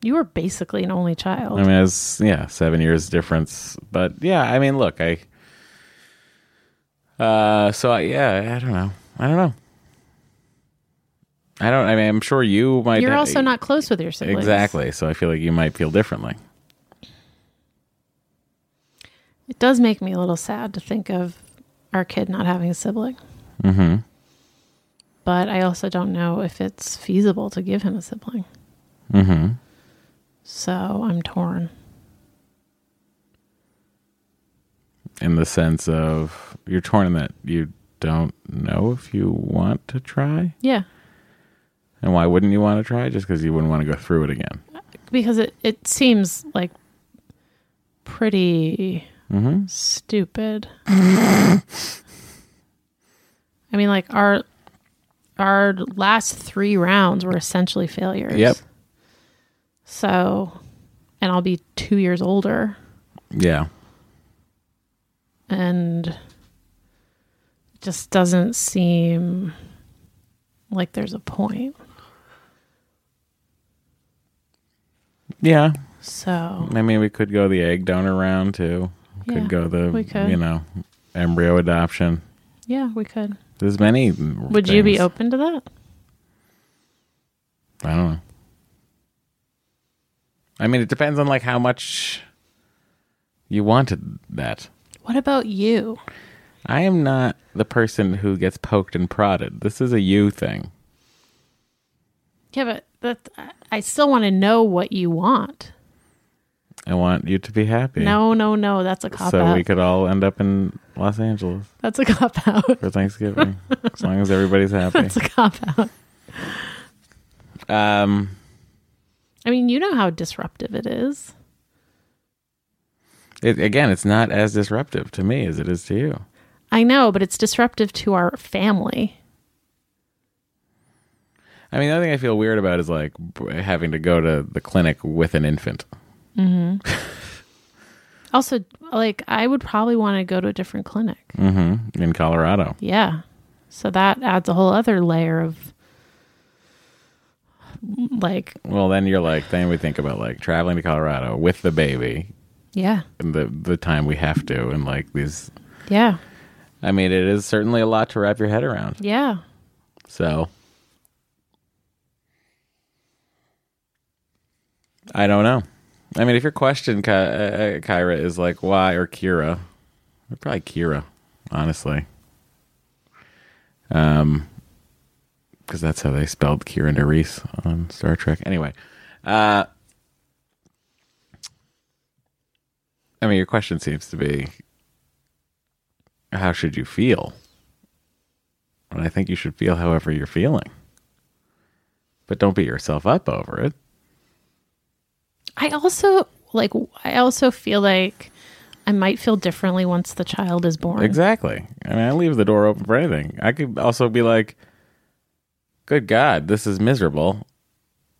You were basically an only child. I mean, it was, 7 years difference. But yeah, I mean, look, I don't know. I mean, I'm sure you might. You're also not close with your siblings. Exactly. So I feel like you might feel differently. It does make me a little sad to think of our kid not having a sibling. Mm-hmm. But I also don't know if it's feasible to give him a sibling. Mm-hmm. So I'm torn. In the sense of, you're torn in that you don't know if you want to try? Yeah. And why wouldn't you want to try? Just because you wouldn't want to go through it again. Because it seems like pretty stupid. I mean, like, our last three rounds were essentially failures. Yep. So, and I'll be 2 years older. Yeah. And it just doesn't seem like there's a point. Yeah. So. I mean, we could go the egg donor round, too. We could go embryo adoption. Yeah, we could. There's many Would things. You be open to that? I don't know. I mean, it depends on, like, how much you wanted that. What about you? I am not the person who gets poked and prodded. This is a you thing. Yeah, but I still want to know what you want. I want you to be happy. No. That's a cop-out. So we could all end up in Los Angeles. That's a cop-out. For Thanksgiving. As long as everybody's happy. That's a cop-out. I mean, you know how disruptive it is. Again, it's not as disruptive to me as it is to you. I know, but it's disruptive to our family. I mean, the other thing I feel weird about is like having to go to the clinic with an infant. Mm-hmm. Also, like, I would probably want to go to a different clinic. Mm-hmm. In Colorado. Yeah. So that adds a whole other layer of like... Well, then you're like, then we think about like traveling to Colorado with the baby. Yeah. And the time we have to and like these... Yeah. I mean, it is certainly a lot to wrap your head around. Yeah. So... I don't know. I mean, if your question, Kyra, is like why or Kira, probably Kira, honestly. Because that's how they spelled Kira Nerys on Star Trek. Anyway, I mean, your question seems to be, how should you feel? And I think you should feel however you're feeling. But don't beat yourself up over it. I also feel like I might feel differently once the child is born. Exactly. I mean, I leave the door open for anything. I could also be like, good God, this is miserable.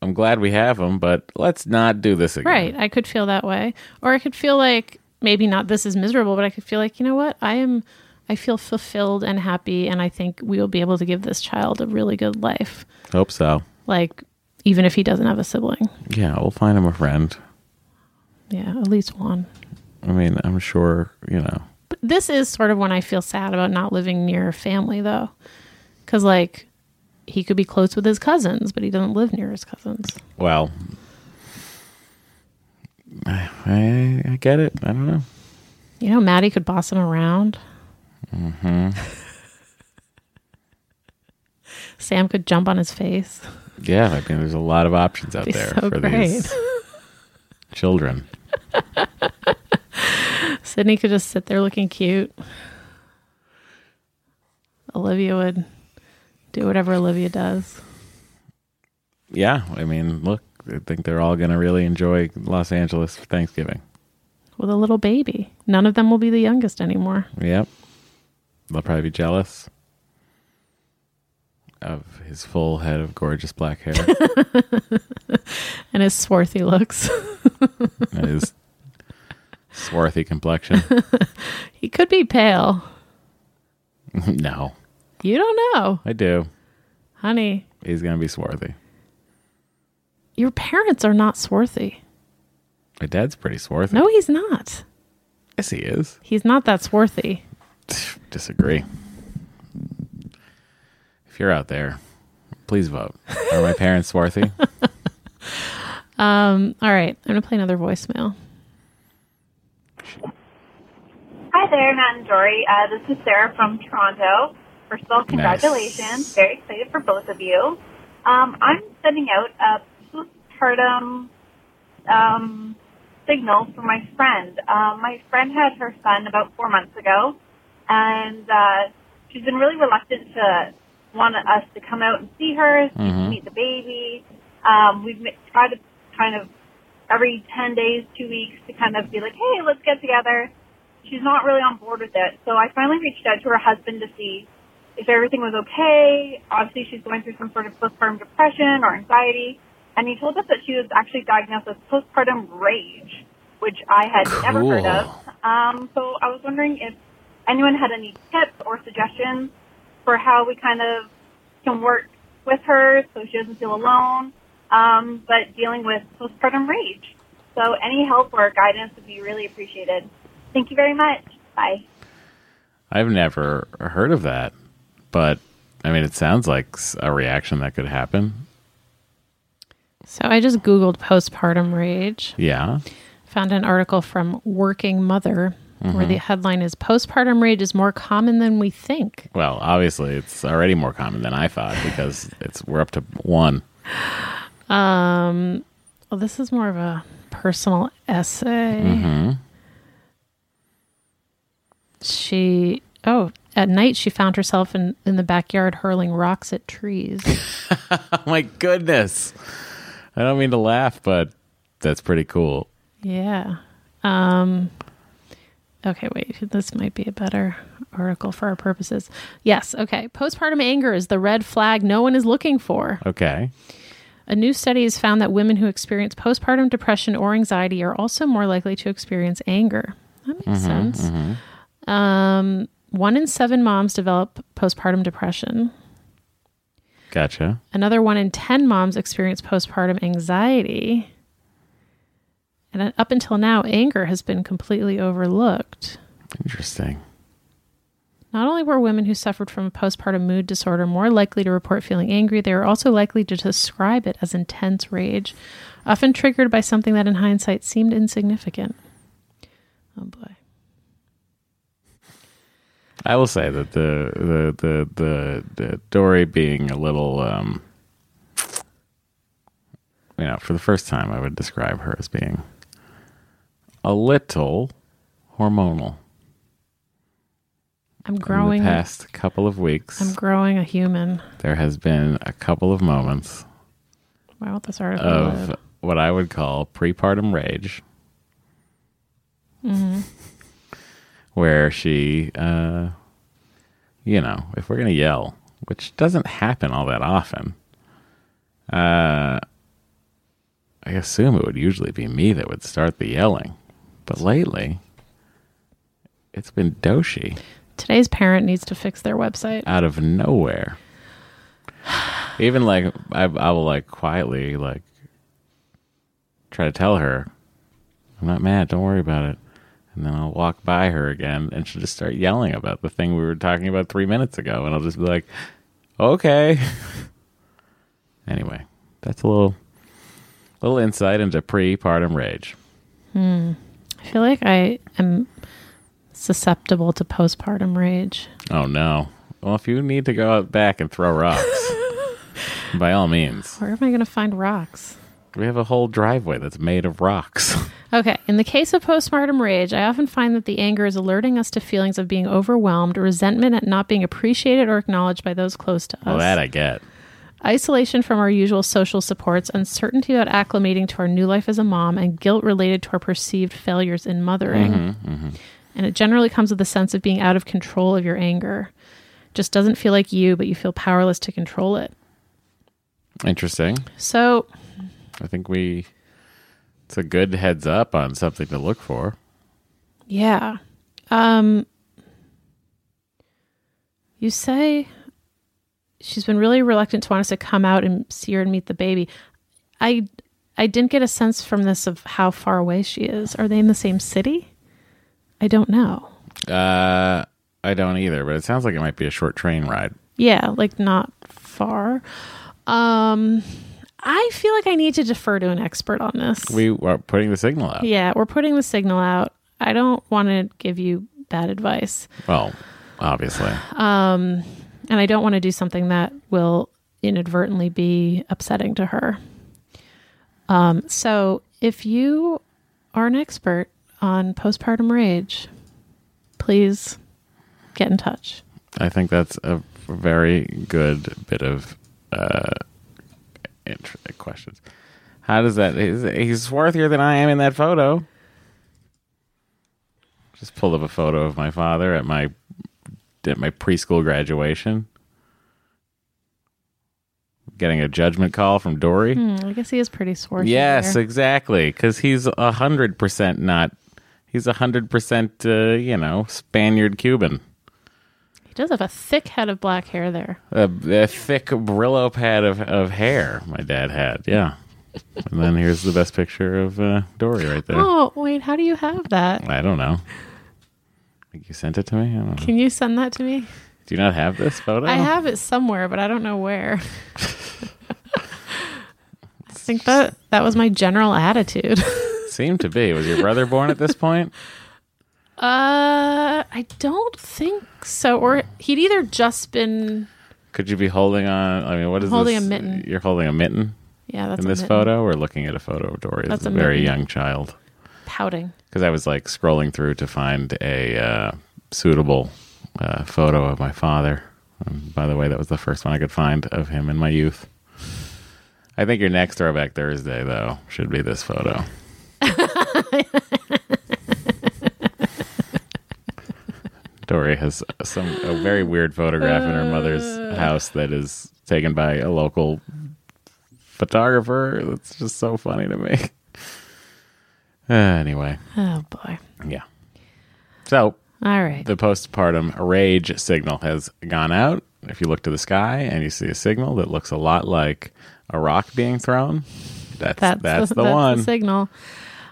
I'm glad we have him, but let's not do this again. Right. I could feel that way. Or I could feel like, maybe not this is miserable, but I could feel like, you know what? I feel fulfilled and happy, and I think we will be able to give this child a really good life. Hope so. Like... Even if he doesn't have a sibling. Yeah, we'll find him a friend. Yeah, at least one. I mean, I'm sure, you know. But this is sort of when I feel sad about not living near family, though. Because, like, he could be close with his cousins, but he doesn't live near his cousins. Well, I get it. I don't know. You know, Maddie could boss him around. Mm-hmm. Sam could jump on his face. Yeah, I mean, there's a lot of options out there so for these children. Sydney could just sit there looking cute. Olivia would do whatever Olivia does. Yeah, I mean, look, I think they're all going to really enjoy Los Angeles for Thanksgiving. With a little baby. None of them will be the youngest anymore. Yep. They'll probably be jealous of his full head of gorgeous black hair. And his swarthy looks. And his swarthy complexion. He could be pale. No. You don't know. I do. Honey. He's going to be swarthy. Your parents are not swarthy. My dad's pretty swarthy. No, he's not. Yes, he is. He's not that swarthy. Disagree. If you're out there, please vote. Are my parents swarthy? All right. I'm going to play another voicemail. Hi there, Matt and Dory. This is Sarah from Toronto. First of all, congratulations. Nice. Very excited for both of you. I'm sending out a postpartum signal for my friend. My friend had her son about 4 months ago, and she's been really reluctant to... want us to come out and see her, mm-hmm. meet the baby. We've tried to kind of every 10 days, 2 weeks to kind of be like, hey, let's get together. She's not really on board with it. So I finally reached out to her husband to see if everything was okay. Obviously, she's going through some sort of postpartum depression or anxiety. And he told us that she was actually diagnosed with postpartum rage, which I had never heard of. So I was wondering if anyone had any tips or suggestions for how we kind of can work with her so she doesn't feel alone, but dealing with postpartum rage. So any help or guidance would be really appreciated. Thank you very much. Bye. I've never heard of that, but I mean, it sounds like a reaction that could happen. So I just Googled postpartum rage. Yeah. Found an article from Working Mother mm-hmm. where the headline is postpartum rage is more common than we think. Well, obviously it's already more common than I thought because we're up to one. Well, this is more of a personal essay. Mm-hmm. At night, she found herself in the backyard hurling rocks at trees. Oh my goodness. I don't mean to laugh, but that's pretty cool. Yeah. Okay, wait. This might be a better article for our purposes. Yes, okay. Postpartum anger is the red flag no one is looking for. Okay. A new study has found that women who experience postpartum depression or anxiety are also more likely to experience anger. That makes sense. Mm-hmm. 1 in 7 moms develop postpartum depression. Gotcha. Another 1 in 10 moms experience postpartum anxiety. And up until now, anger has been completely overlooked. Interesting. Not only were women who suffered from a postpartum mood disorder more likely to report feeling angry, they were also likely to describe it as intense rage, often triggered by something that in hindsight seemed insignificant. Oh, boy. I will say that the Dory being a little, for the first time, I would describe her as being a little hormonal. I'm growing. In the past couple of weeks. I'm growing a human. There has been a couple of moments. Wow, this article of led. What I would call prepartum rage. Mm-hmm. Where she, if we're going to yell, which doesn't happen all that often, I assume it would usually be me that would start the yelling. But lately, it's been Doshi. Today's parent needs to fix their website. Out of nowhere. Even, I will, quietly, try to tell her, I'm not mad, don't worry about it. And then I'll walk by her again, and she'll just start yelling about the thing we were talking about 3 minutes ago. And I'll just be like, okay. Anyway, that's a little insight into prepartum rage. I feel like I am susceptible to postpartum rage. Oh, no. Well, if you need to go out back and throw rocks, by all means. Where am I going to find rocks? We have a whole driveway that's made of rocks. Okay. In the case of postpartum rage, I often find that the anger is alerting us to feelings of being overwhelmed, resentment at not being appreciated or acknowledged by those close to us. Well, that I get. Isolation from our usual social supports, uncertainty about acclimating to our new life as a mom, and guilt related to our perceived failures in mothering. Mm-hmm, mm-hmm. And it generally comes with a sense of being out of control of your anger. It just doesn't feel like you, but you feel powerless to control it. Interesting. So... I think it's a good heads up on something to look for. Yeah. You say she's been really reluctant to want us to come out and see her and meet the baby. I didn't get a sense from this of how far away she is. Are they in the same city? I don't know. I don't either, but it sounds like it might be a short train ride. Yeah, not far. I feel like I need to defer to an expert on this. We are putting the signal out. Yeah, we're putting the signal out. I don't want to give you bad advice. Well, obviously. And I don't want to do something that will inadvertently be upsetting to her. So if you are an expert on postpartum rage, please get in touch. I think that's a very good bit of... interesting questions. How does that... He's swarthier than I am in that photo. Just pulled up a photo of my father at my preschool graduation. Getting a judgment call from Dory. I guess he is pretty swarthy. Yes, exactly. Because he's 100% not... He's 100%, Spaniard Cuban. He does have a thick head of black hair there. A thick Brillo pad of hair my dad had, yeah. And then here's the best picture of Dory right there. Oh, wait, how do you have that? I don't know. I think you sent it to me? I don't know. Can you send that to me? Do you not have this photo? I have it somewhere, but I don't know where. I think that was my general attitude. Seemed to be. Was your brother born at this point? I don't think so. Or he'd either just been... Could you be holding on? I mean, what is holding this? Holding a mitten. You're holding a mitten? Yeah, that's in a this mitten. Photo? We're looking at a photo of Dory as a very mitten. Young child. Pouting. Because I was like scrolling through to find a suitable photo of my father. By the way, that was the first one I could find of him in my youth. I think your next Throwback Thursday, though, should be this photo. Dory has a very weird photograph in her mother's house that is taken by a local photographer. That's just so funny to me. Anyway. Oh, boy. Yeah. So, all right. The postpartum rage signal has gone out. If you look to the sky and you see a signal that looks a lot like a rock being thrown, that's the one. That's the signal.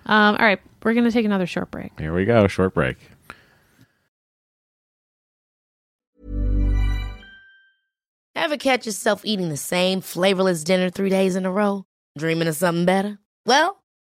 All right. We're going to take another short break. Here we go. Short break. Ever catch yourself eating the same flavorless dinner 3 days in a row? Dreaming of something better? Well,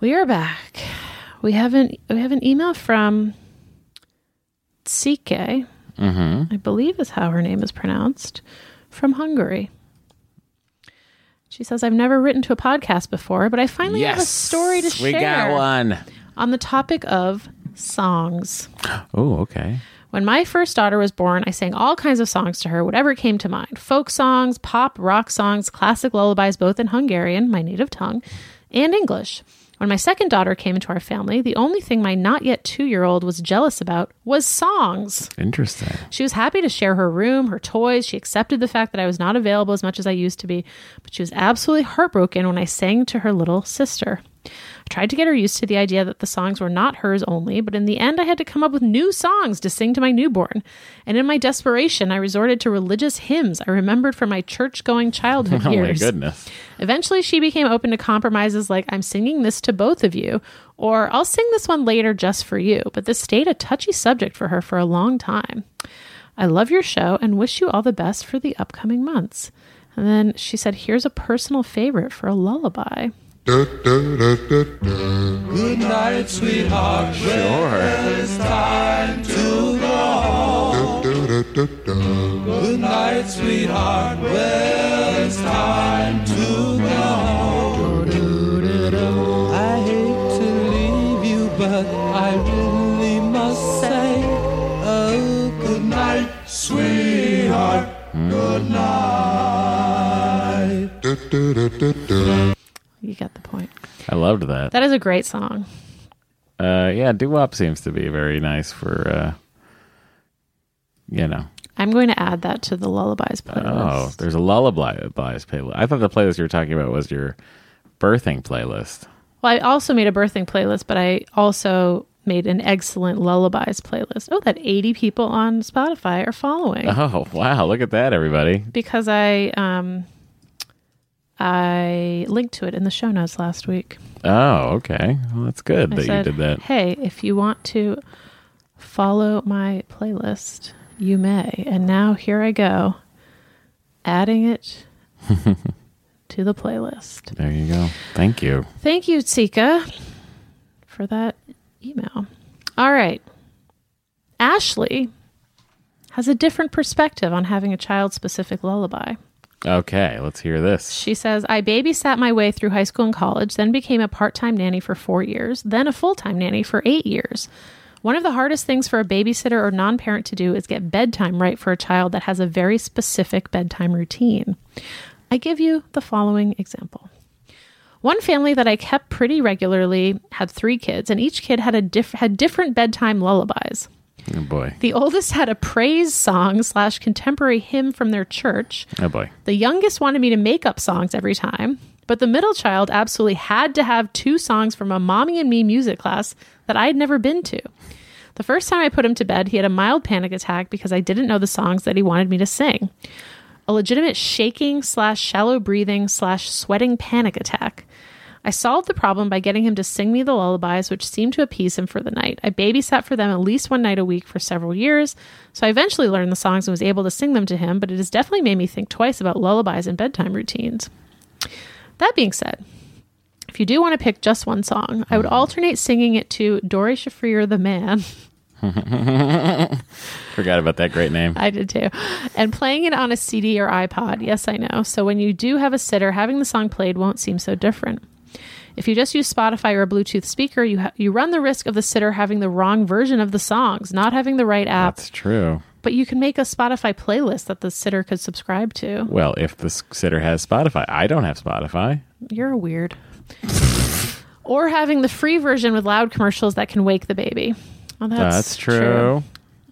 We are back. We have an email from Keke, I believe is how her name is pronounced, from Hungary. She says, I've never written to a podcast before, but I finally have a story to share. We got one. On the topic of songs. Oh, okay. When my first daughter was born, I sang all kinds of songs to her, whatever came to mind. Folk songs, pop, rock songs, classic lullabies, both in Hungarian, my native tongue, and English. When my second daughter came into our family, the only thing my not yet 2-year-old was jealous about was songs. Interesting. She was happy to share her room, her toys. She accepted the fact that I was not available as much as I used to be, but she was absolutely heartbroken when I sang to her little sister. I tried to get her used to the idea that the songs were not hers only, but in the end I had to come up with new songs to sing to my newborn. And in my desperation, I resorted to religious hymns I remembered from my church-going childhood years. Oh my goodness. Eventually she became open to compromises like, I'm singing this to both of you, or I'll sing this one later just for you. But this stayed a touchy subject for her for a long time. I love your show and wish you all the best for the upcoming months. And then she said, here's a personal favorite for a lullaby. Good night, sweetheart. Sure. It's time to go. Good night, sweetheart. Well, it's time to go. I hate to leave you, but I really must say, oh, good night, sweetheart. Good night. You got the point. I loved that. That is a great song. Yeah, doo-wop seems to be very nice for, you know. I'm going to add that to the lullabies playlist. Oh, there's a lullabies playlist. I thought the playlist you were talking about was your birthing playlist. Well, I also made a birthing playlist, but I also made an excellent lullabies playlist. Oh, that 80 people on Spotify are following. Oh, wow. Look at that, everybody. Because I linked to it in the show notes last week. Oh, okay. Well, that's good that you did that. Hey, if you want to follow my playlist, you may. And now here I go, adding it to the playlist. There you go. Thank you. Thank you, Keke, for that email. All right. Ashley has a different perspective on having a child-specific lullaby. Okay, let's hear this. She says, I babysat my way through high school and college, then became a part-time nanny for 4 years, then a full-time nanny for 8 years. One of the hardest things for a babysitter or non-parent to do is get bedtime right for a child that has a very specific bedtime routine. I give you the following example. One family that I kept pretty regularly had 3 kids, and each kid had different bedtime lullabies. Oh boy. The oldest had a praise song / contemporary hymn from their church. Oh boy. The youngest wanted me to make up songs every time, but the middle child absolutely had to have 2 songs from a mommy and me music class that I had never been to. The first time I put him to bed, he had a mild panic attack because I didn't know the songs that he wanted me to sing. A legitimate shaking/shallow breathing/sweating panic attack. I solved the problem by getting him to sing me the lullabies, which seemed to appease him for the night. I babysat for them at least one night a week for several years, so I eventually learned the songs and was able to sing them to him, but it has definitely made me think twice about lullabies and bedtime routines. That being said, if you do want to pick just one song, I would alternate singing it to Dori Shafrir the Man. Forgot about that great name. I did too. And playing it on a CD or iPod. Yes, I know. So when you do have a sitter, having the song played won't seem so different. If you just use Spotify or a Bluetooth speaker, you run the risk of the sitter having the wrong version of the songs, not having the right app. That's true. But you can make a Spotify playlist that the sitter could subscribe to. Well, if the sitter has Spotify. I don't have Spotify. You're weird. Or having the free version with loud commercials that can wake the baby. Well, that's true.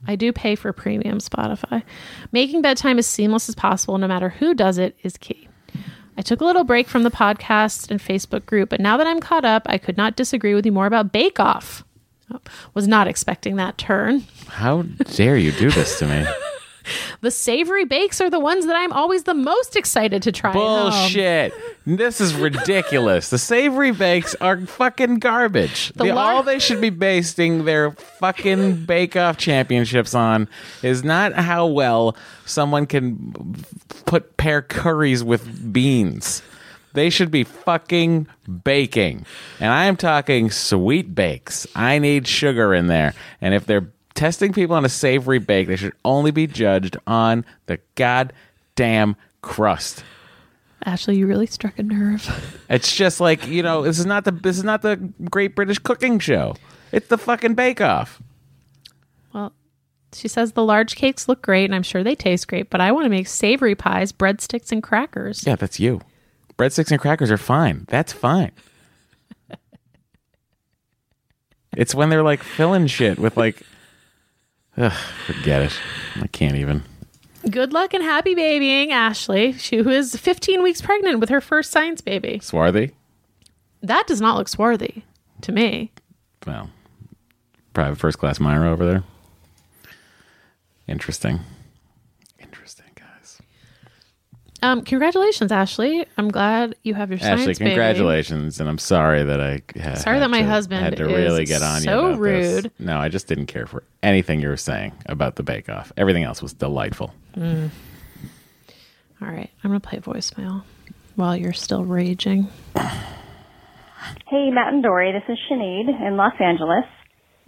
I do pay for premium Spotify. Making bedtime as seamless as possible, no matter who does it, is key. I took a little break from the podcast and Facebook group, but now that I'm caught up, I could not disagree with you more about Bake Off. Oh, was not expecting that turn. How dare you do this to me? The savory bakes are the ones that I'm always the most excited to try. Bullshit. This is ridiculous. The savory bakes are fucking garbage. All they should be basing their fucking bake-off championships on is not how well someone can pair curries with beans. They should be fucking baking. And I am talking sweet bakes. I need sugar in there. And if they're testing people on a savory bake, they should only be judged on the goddamn crust. Ashley, you really struck a nerve. It's just like, you know, this is not the Great British Cooking Show. It's the fucking Bake Off. Well, she says the large cakes look great, and I'm sure they taste great, but I want to make savory pies, breadsticks, and crackers. Yeah, that's you. Breadsticks and crackers are fine. That's fine. It's when they're like filling shit with like... Ugh, forget it. I can't even. Good luck and happy babying, Ashley, who is 15 weeks pregnant with her first science baby. Swarthy? That does not look swarthy to me. Well, private first class Myra over there. Interesting. Interesting, guys. Congratulations, Ashley. I'm glad you have your science baby. Ashley, congratulations, and I'm sorry that my husband had to really get on you about this. No, I just didn't care for it. Anything you were saying about the Bake Off. Everything else was delightful. Mm. All right. I'm going to play voicemail while you're still raging. Hey, Matt and Dory. This is Sinead in Los Angeles.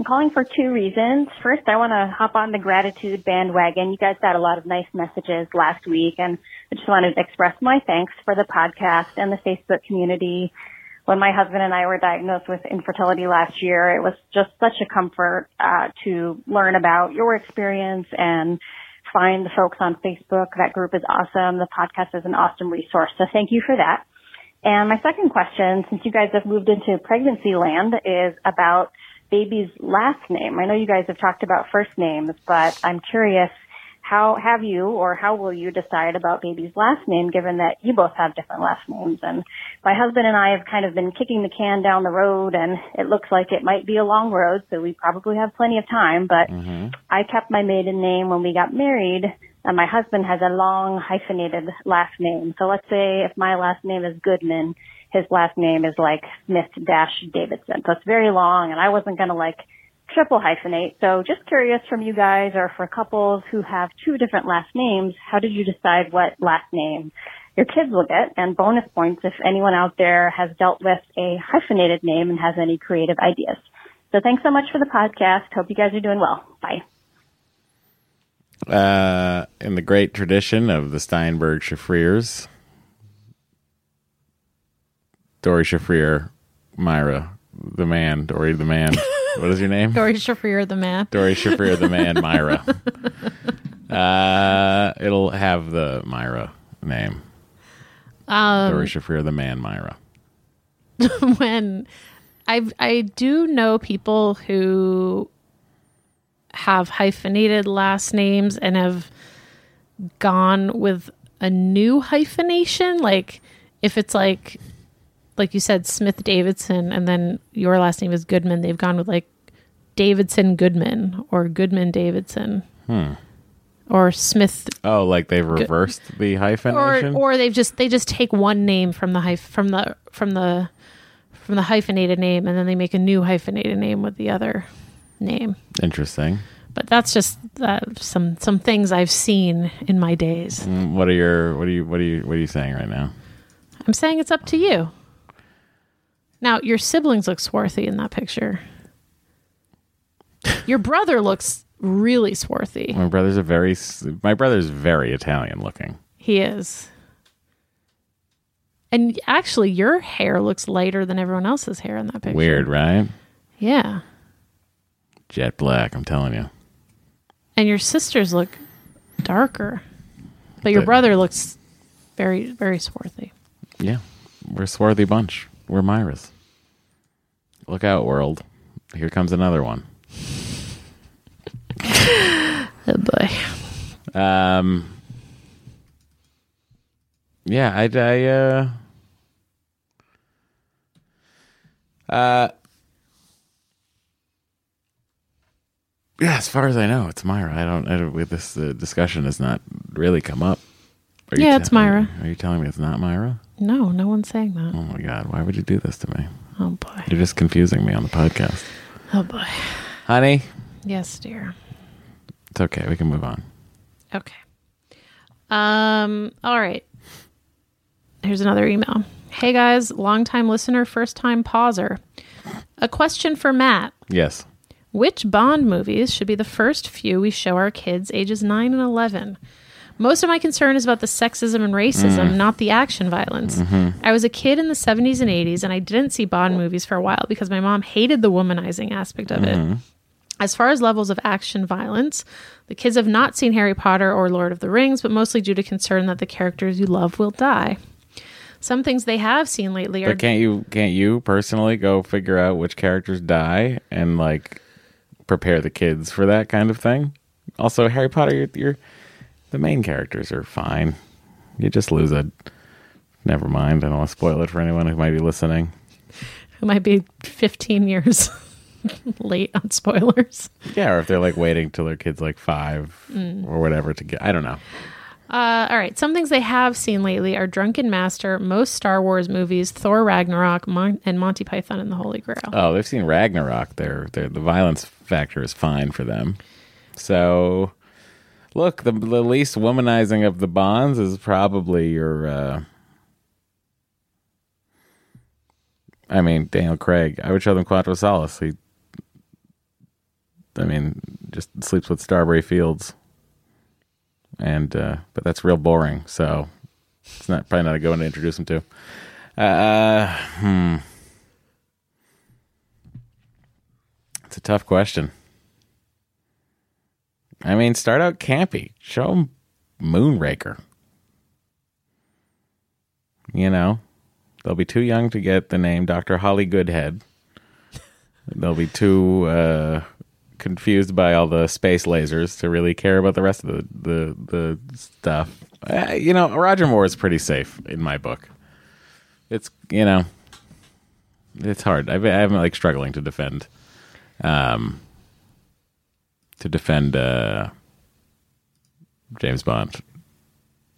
I'm calling for two reasons. First, I want to hop on the gratitude bandwagon. You guys got a lot of nice messages last week, and I just wanted to express my thanks for the podcast and the Facebook community. When my husband and I were diagnosed with infertility last year, it was just such a comfort to learn about your experience and find the folks on Facebook. That group is awesome. The podcast is an awesome resource. So thank you for that. And my second question, since you guys have moved into pregnancy land, is about baby's last name. I know you guys have talked about first names, but I'm curious, how have you or how will you decide about baby's last name, given that you both have different last names? And my husband and I have kind of been kicking the can down the road, and it looks like it might be a long road, so we probably have plenty of time. But I kept my maiden name when we got married, and my husband has a long hyphenated last name. So let's say if my last name is Goodman, his last name is like Smith-Davidson. So it's very long, and I wasn't going to triple hyphenate. So just curious from you guys, or for couples who have two different last names, how did you decide what last name your kids will get? And bonus points if anyone out there has dealt with a hyphenated name and has any creative ideas. So thanks so much for the podcast. Hope you guys are doing well. Bye. In the great tradition of the Steinberg Shafriers, Dory Shafrir, Myra, the man, Dory the man. What is your name? Dory Shafrir the Man. Dory Shafrir the Man, Myra. It'll have the Myra name. Dory Shafrir the Man, Myra. When I do know people who have hyphenated last names and have gone with a new hyphenation, like if it's like you said, Smith-Davidson, and then your last name is Goodman, they've gone with like Davidson Goodman or Goodman Davidson. Or Smith. Oh, like they've reversed the hyphenation, or they've just take one name from the hyphenated name, and then they make a new hyphenated name with the other name. Interesting. But that's just some things I've seen in my days. What are you saying right now? I'm saying it's up to you. Now your siblings look swarthy in that picture. Your brother looks really swarthy. My brother's very Italian looking. He is. And actually your hair looks lighter than everyone else's hair in that picture. Weird, right? Yeah. Jet black, I'm telling you. And your sisters look darker. But your brother looks very, very swarthy. Yeah. We're a swarthy bunch. We're Myra's. Look out, world. Here comes another one. Oh boy. Yeah, yeah, as far as I know, it's Myra. This discussion has not really come up. It's Myra. Are you telling me it's not Myra? No, no one's saying that. Oh my God, why would you do this to me? Oh boy. You're just confusing me on the podcast. Oh boy. Honey? Yes, dear. It's okay. We can move on. Okay. All right. Here's another email. Hey guys, longtime listener, first time pauser. A question for Matt. Yes. Which Bond movies should be the first few we show our kids ages 9 and 11? Most of my concern is about the sexism and racism, not the action violence. Mm-hmm. I was a kid in the 70s and 80s, and I didn't see Bond movies for a while because my mom hated the womanizing aspect of it. As far as levels of action violence, the kids have not seen Harry Potter or Lord of the Rings, but mostly due to concern that the characters you love will die. Some things they have seen lately are... But can't you personally go figure out which characters die and, like, prepare the kids for that kind of thing? Also, Harry Potter, the main characters are fine. You just lose it. Never mind. I don't want to spoil it for anyone who might be listening. Who might be 15 years late on spoilers. Yeah, or if they're like waiting till their kid's like 5 or whatever to get, I don't know. All right. Some things they have seen lately are Drunken Master, most Star Wars movies, Thor Ragnarok, and Monty Python and the Holy Grail. Oh, they've seen Ragnarok. The violence factor is fine for them. So, look, the least womanizing of the Bonds is probably your... Daniel Craig. I would show them Quantum of Solace. He... just sleeps with Strawberry Fields, and but that's real boring. So it's probably not a good one to introduce him to. It's a tough question. Start out campy. Show him Moonraker. They'll be too young to get the name Dr. Holly Goodhead. They'll be too confused by all the space lasers to really care about the rest of the stuff. Roger Moore is pretty safe in my book. It's it's hard. I'm like struggling to defend James Bond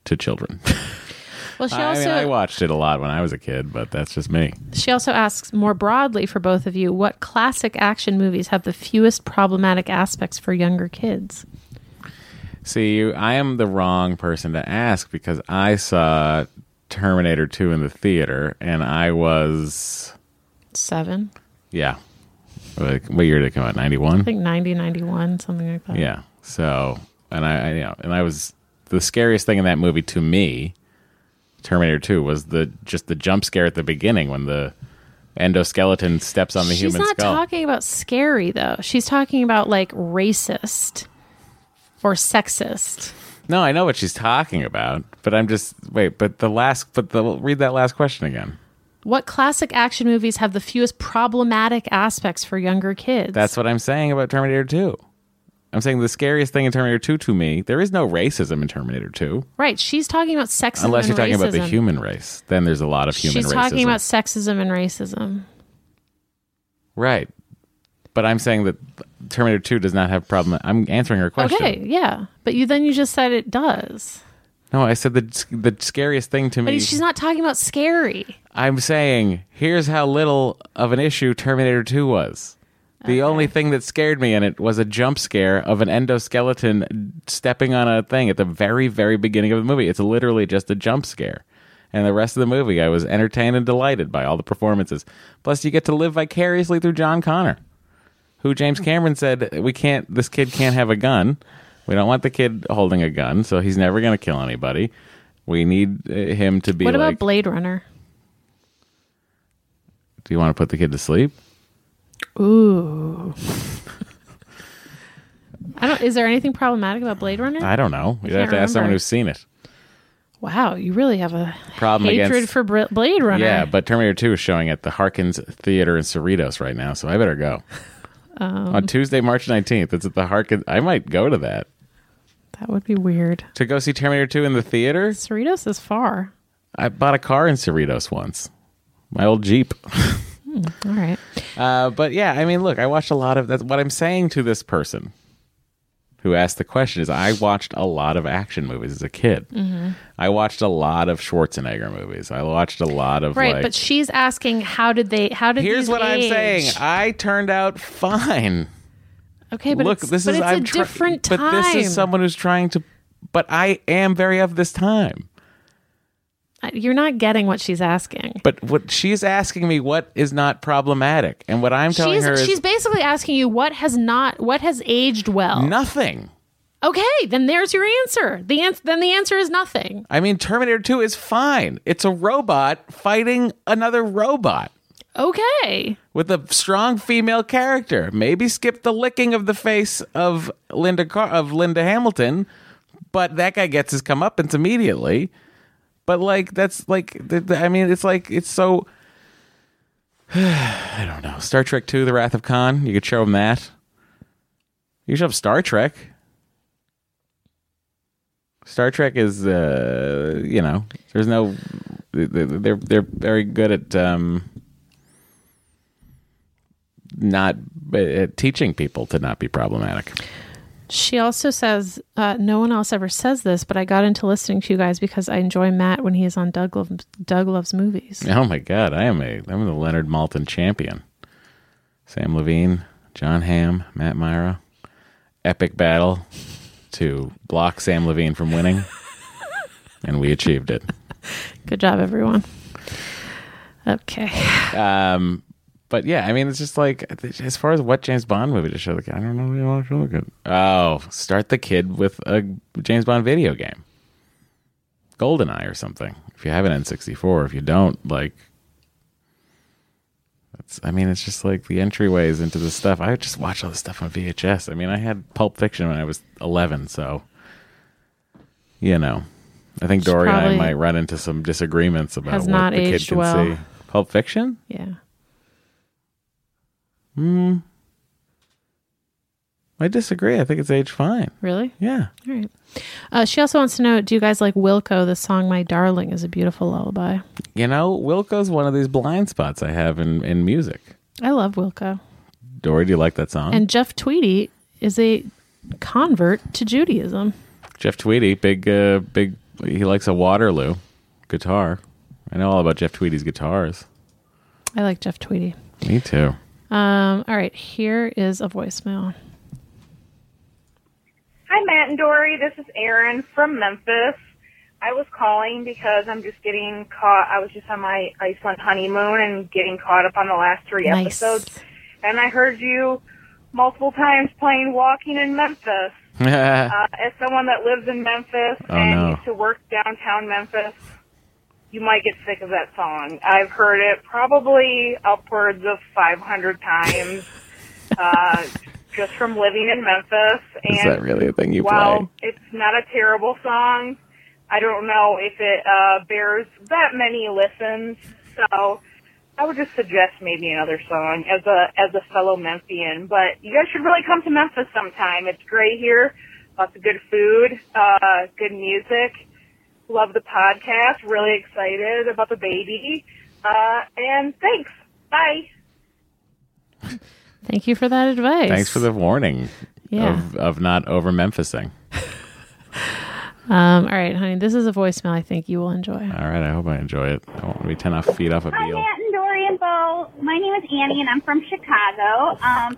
to children. Well, she also, I watched it a lot when I was a kid, but that's just me. She also asks more broadly for both of you, what classic action movies have the fewest problematic aspects for younger kids? See, I am the wrong person to ask because I saw Terminator 2 in the theater and I was... 7? Yeah. What year did it come out? 91? I think 90, 91, something like that. Yeah. So, and I was... The scariest thing in that movie to me... Terminator 2 was the jump scare at the beginning when the endoskeleton steps on the human skull. She's not talking about scary, though. She's talking about, like, racist or sexist. No, I know what she's talking about, but I'm just... Wait, read that last question again. What classic action movies have the fewest problematic aspects for younger kids? That's what I'm saying about Terminator 2. I'm saying the scariest thing in Terminator 2 to me, there is no racism in Terminator 2. Right. She's talking about sexism and racism. Unless you're talking about the human race. Then there's a lot of human racism. She's talking about sexism and racism. Right. But I'm saying that Terminator 2 does not have problem. I'm answering her question. Okay, yeah. But you just said it does. No, I said the scariest thing to me. But she's not talking about scary. I'm saying, here's how little of an issue Terminator 2 was. The only thing that scared me in it was a jump scare of an endoskeleton stepping on a thing at the very, very beginning of the movie. It's literally just a jump scare. And the rest of the movie, I was entertained and delighted by all the performances. Plus, you get to live vicariously through John Connor, who James Cameron said, this kid can't have a gun. We don't want the kid holding a gun, so he's never going to kill anybody. We need him to be like... What about Blade Runner? Do you want to put the kid to sleep? Ooh. Is there anything problematic about Blade Runner? I don't know. You'd have to ask someone who's seen it. Wow, you really have a hatred for Blade Runner. Yeah, but Terminator 2 is showing at the Harkins Theater in Cerritos right now, so I better go. On Tuesday, March 19th, it's at the Harkins. I might go to that. That would be weird. To go see Terminator 2 in the theater? Cerritos is far. I bought a car in Cerritos once. My old Jeep. All right. But yeah, I mean, look, I watched a lot of... That's what I'm saying to this person who asked the question is I watched a lot of action movies as a kid. Mm-hmm. I watched a lot of Schwarzenegger movies. I watched a lot of... Right, but she's asking here's what I'm saying. I turned out fine. Okay, but different time. But this is someone who's trying to... But I am very of this time. You're not getting what she's asking. But what she's asking me, what is not problematic, and what I'm telling her is she's basically asking you what has aged well. Nothing. Okay, then there's your answer. Then the answer is nothing. I mean, Terminator 2 is fine. It's a robot fighting another robot. Okay. With a strong female character, maybe skip the licking of the face of Linda Hamilton, but that guy gets his comeuppance immediately. But, it's so, I don't know. Star Trek II, The Wrath of Khan, you could show them that. You should have Star Trek. Star Trek is, there's no, they're very good at teaching people to not be problematic. She also says, no one else ever says this, but I got into listening to you guys because I enjoy Matt when he is on Doug Loves Movies. Oh my God, I'm the Leonard Maltin champion. Sam Levine, John Hamm, Matt Myra. Epic battle to block Sam Levine from winning. And we achieved it. Good job, everyone. Okay. But yeah, I mean, it's just like, as far as what James Bond movie to show the kid, I don't know what you want to show the kid. Oh, start the kid with a James Bond video game. Goldeneye or something. If you have an N64, if you don't, it's just like the entryways into this stuff. I just watch all this stuff on VHS. I mean, I had Pulp Fiction when I was 11, so, I think Dory and I might run into some disagreements about what the kid can see. Pulp Fiction? Yeah. I disagree. I think it's aged fine. Really? Yeah. All right. She also wants to know, do you guys like Wilco? The song My Darling is a beautiful lullaby. Wilco's one of these blind spots I have in music. I love Wilco. Dory, do you like that song? And Jeff Tweedy is a convert to Judaism. Jeff Tweedy, big. He likes a Waterloo guitar. I know all about Jeff Tweedy's guitars. I like Jeff Tweedy. Me too. All right, here is a voicemail. Hi, Matt and Dory. This is Erin from Memphis. I was calling because I'm just getting caught. I was just on my Iceland honeymoon and getting caught up on the last three episodes. And I heard you multiple times playing Walking in Memphis. As someone that lives in Memphis used to work downtown Memphis, you might get sick of that song. I've heard it probably upwards of 500 times just from living in Memphis. And is that really a thing you play? It's not a terrible song. I don't know if it bears that many listens. So I would just suggest maybe another song as a fellow Memphian. But you guys should really come to Memphis sometime. It's great here. Lots of good food, good music. Love the podcast. Really excited about the baby. And thanks. Bye. Thank you for that advice. Thanks for the warning of not overmemphasizing. All right, honey, this is a voicemail I think you will enjoy. All right, I hope I enjoy it. I want to be 10 feet off a deal. Hi, Matt and Dory and Bo. My name is Annie, and I'm from Chicago. I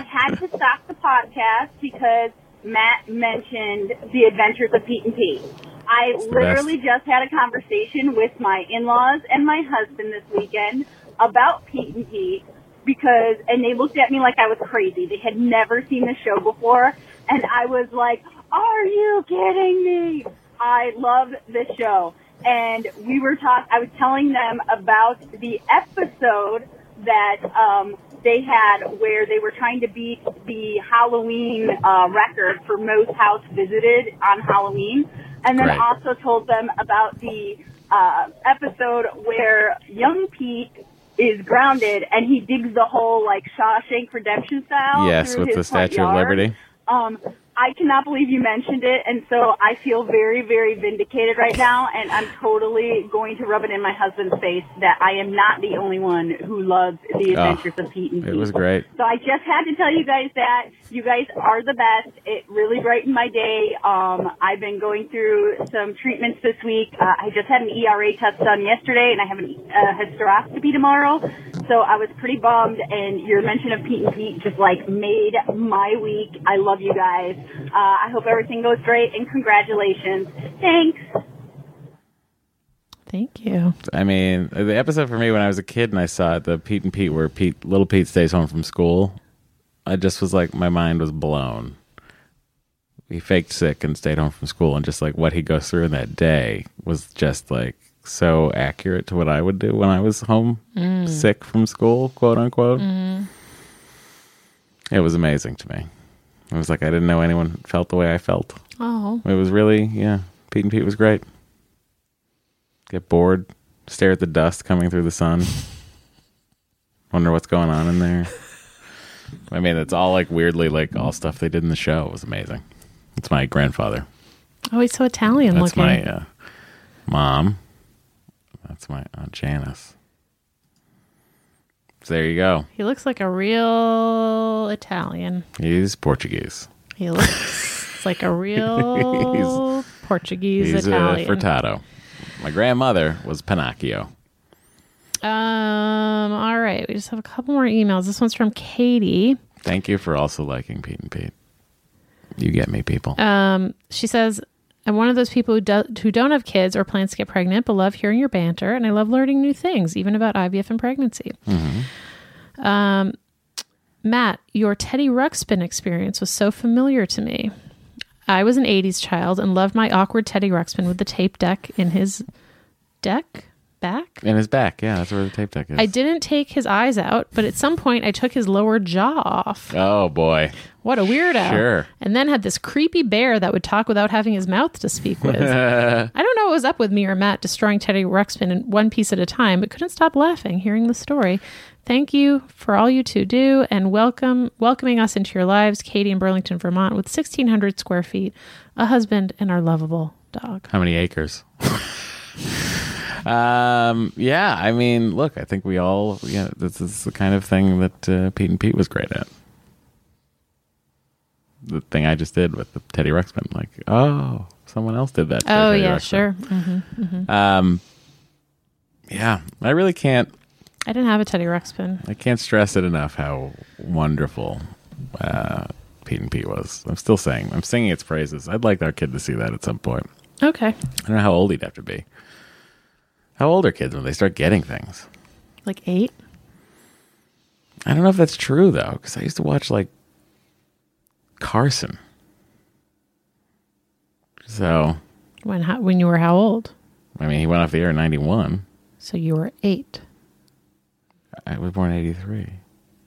had to stop the podcast because Matt mentioned The Adventures of Pete and Pete. I literally just had a conversation with my in-laws and my husband this weekend about Pete and Pete because they looked at me like I was crazy. They had never seen the show before, and I was like, are you kidding me? I love this show. And we were I was telling them about the episode that they had where they were trying to beat the Halloween record for most house visited on Halloween. And then also told them about the episode where young Pete is grounded and he digs the hole like Shawshank Redemption style. Yes, with the Statue of Liberty. I cannot believe you mentioned it, and so I feel very, very vindicated right now, and I'm totally going to rub it in my husband's face that I am not the only one who loves The Adventures of Pete and Pete. It was great. So I just had to tell you guys that. You guys are the best. It really brightened my day. I've been going through some treatments this week. I just had an ERA test done yesterday, and I have a hysteroscopy tomorrow, so I was pretty bummed, and your mention of Pete and Pete just, like, made my week. I love you guys. I hope everything goes great, and congratulations. Thanks. Thank you. I mean, the episode for me when I was a kid and I saw it, the Pete and Pete where little Pete stays home from school, I just was like, my mind was blown. He faked sick and stayed home from school, and just like what he goes through in that day was just like so accurate to what I would do when I was home sick from school, quote unquote. Mm. It was amazing to me. It was like I didn't know anyone felt the way I felt. Oh. It was really, Pete and Pete was great. Get bored, stare at the dust coming through the sun. Wonder what's going on in there. I mean, it's all like weirdly like all stuff they did in the show. It was amazing. It's my grandfather. Oh, he's so Italian looking. That's my mom. That's my Aunt Janice. So there you go. He looks like a real Italian. He's Portuguese. He looks like a real he's Italian. He's a frittato. My grandmother was Pinocchio. All right. We just have a couple more emails. This one's from Katie. Thank you for also liking Pete and Pete. You get me, people. She says, I'm one of those people who don't have kids or plans to get pregnant, but love hearing your banter, and I love learning new things, even about IVF and pregnancy. Mm-hmm. Matt, your Teddy Ruxpin experience was so familiar to me. I was an 80s child and loved my awkward Teddy Ruxpin with the tape deck in his back? In his back, yeah. That's where the tape deck is. I didn't take his eyes out, but at some point I took his lower jaw off. Oh, boy. What a weirdo. Sure. And then had this creepy bear that would talk without having his mouth to speak with. I don't know what was up with me or Matt destroying Teddy Ruxpin in one piece at a time, but couldn't stop laughing hearing the story. Thank you for all you two do, and welcoming us into your lives, Katie in Burlington, Vermont, with 1,600 square feet, a husband, and our lovable dog. How many acres? Yeah, I mean, look, I think we all, this is the kind of thing that Pete and Pete was great at. The thing I just did with the Teddy Ruxpin, like, oh, someone else did that. Oh, yeah, Ruxpin. Sure. Mm-hmm, mm-hmm. Yeah, I really can't. I didn't have a Teddy Ruxpin. I can't stress it enough how wonderful Pete and Pete was. I'm singing its praises. I'd like our kid to see that at some point. Okay. I don't know how old he'd have to be. How old are kids when they start getting things? Like 8? I don't know if that's true, though, because I used to watch, like, Carson. So. When you were how old? I mean, he went off the air in 91. So you were 8. I was born in 83.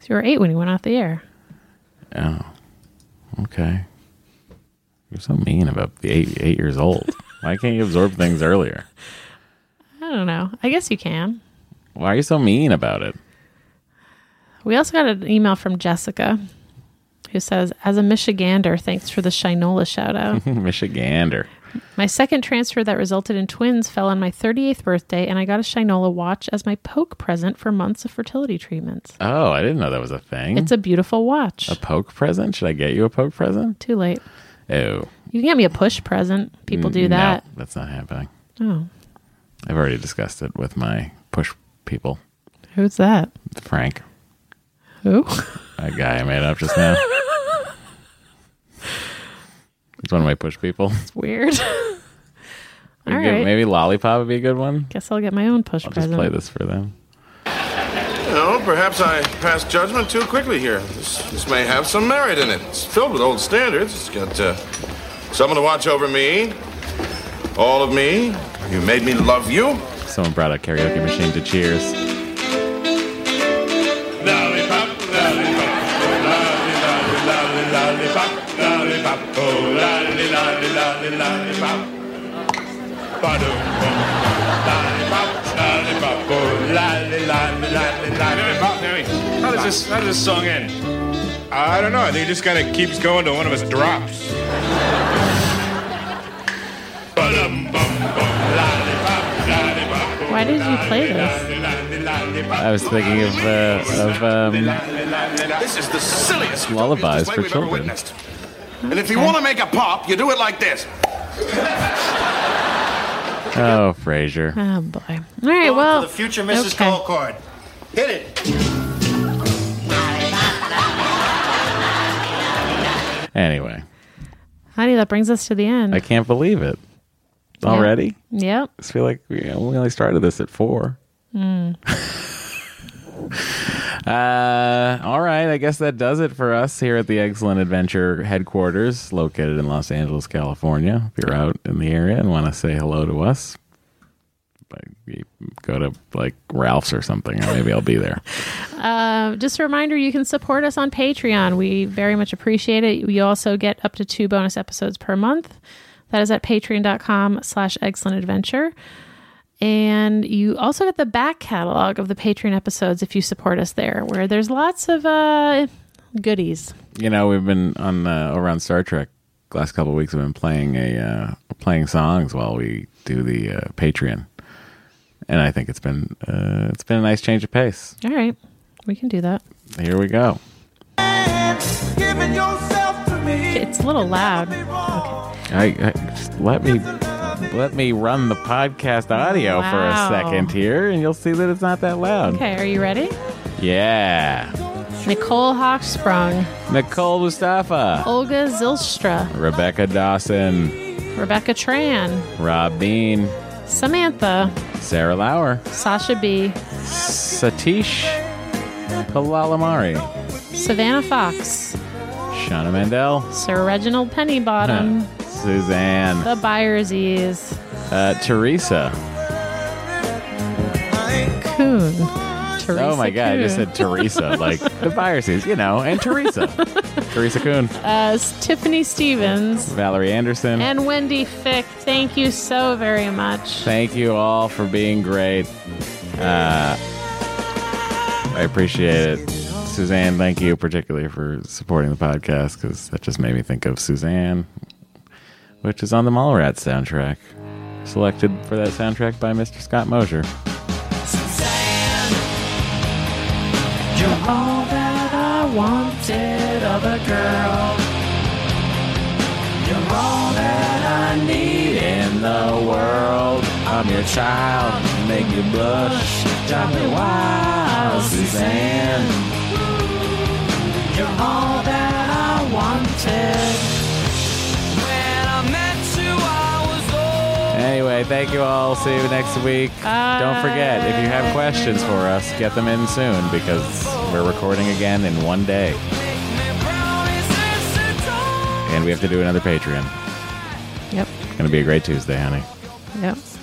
So you were 8 when he went off the air. Oh. Okay. You're so mean about the 8 years old. Why can't you absorb things earlier? I don't know. I guess you can. Why are you so mean about it? We also got an email from Jessica who says, as a Michigander, thanks for the Shinola shout out. Michigander. My second transfer that resulted in twins fell on my 38th birthday, and I got a Shinola watch as my poke present for months of fertility treatments. Oh, I didn't know that was a thing. It's a beautiful watch. A poke present? Should I get you a poke present? Too late. Oh. You can get me a push present. People do that. No, that's not happening. Oh. I've already discussed it with my push people. Who's that? Frank. Who? A guy I made up just now. It's one of my push people. It's weird. All right. Maybe Lollipop would be a good one. Guess I'll get my own push present. I'll just play this for them. No, perhaps I passed judgment too quickly here. This may have some merit in it. It's filled with old standards. It's got someone to watch over me, all of me. You made me love you. Someone brought a karaoke machine to Cheers. Lollipop, lollipop, lollipop, lollipop, lollipop, oh, lolly, lolly, lolly, lollipop. How does this song end? I don't know. I think it just kind of keeps going till one of us drops. Why did you play this? I was thinking of this is the silliest lullabies for children. Okay. And if you want to make a pop, you do it like this. Oh, Frasier. Oh, boy. All right, well. The future Mrs. Okay. Colcord. Hit it. Anyway. Honey, that brings us to the end. I can't believe it. Already? Yep. I feel like we only started this at 4. All right, I guess that does it for us here at the Excellent Adventure headquarters, located in Los Angeles, California. If you're out in the area and want to say hello to us, go to Ralph's or something, or maybe I'll be there. Just a reminder, you can support us on Patreon. We very much appreciate it. You also get up to 2 bonus episodes per month. That is at patreon.com/excellentadventure. And you also get the back catalog of the Patreon episodes if you support us there, where there's lots of goodies. You know, we've been on around Star Trek the last couple of weeks. We've been playing playing songs while we do the Patreon, and I think it's been a nice change of pace. All right, we can do that. Here we go. It's a little loud. Okay. Let me run the podcast audio for a second here, and you'll see that it's not that loud. Okay, are you ready? Yeah. Nicole Hochsprung. Nicole Mustafa. Olga Zilstra. Rebecca Dawson. Rebecca Tran. Rob Bean. Samantha. Sarah Lauer. Sasha B. Satish Palalamari. Savannah Fox. Shauna Mandel. Sir Reginald Pennybottom. Suzanne. The Byersies. Teresa. Coon. Teresa. Oh my God, Kuhn. I just said Teresa. Like the Byersies, and Teresa. Teresa Coon. Tiffany Stevens. Valerie Anderson. And Wendy Fick. Thank you so very much. Thank you all for being great. I appreciate it. Suzanne, thank you particularly for supporting the podcast, because that just made me think of Suzanne, which is on the Mallrats soundtrack, selected for that soundtrack by Mr. Scott Mosier. Suzanne, you're all that I wanted of a girl. You're all that I need in the world. I'm your child, make you blush, drive me wild, Suzanne. You're all that I wanted. Anyway, thank you all. See you next week. Don't forget, if you have questions for us, get them in soon, because we're recording again in one day. And we have to do another Patreon. Yep. It's going to be a great Tuesday, honey. Yep.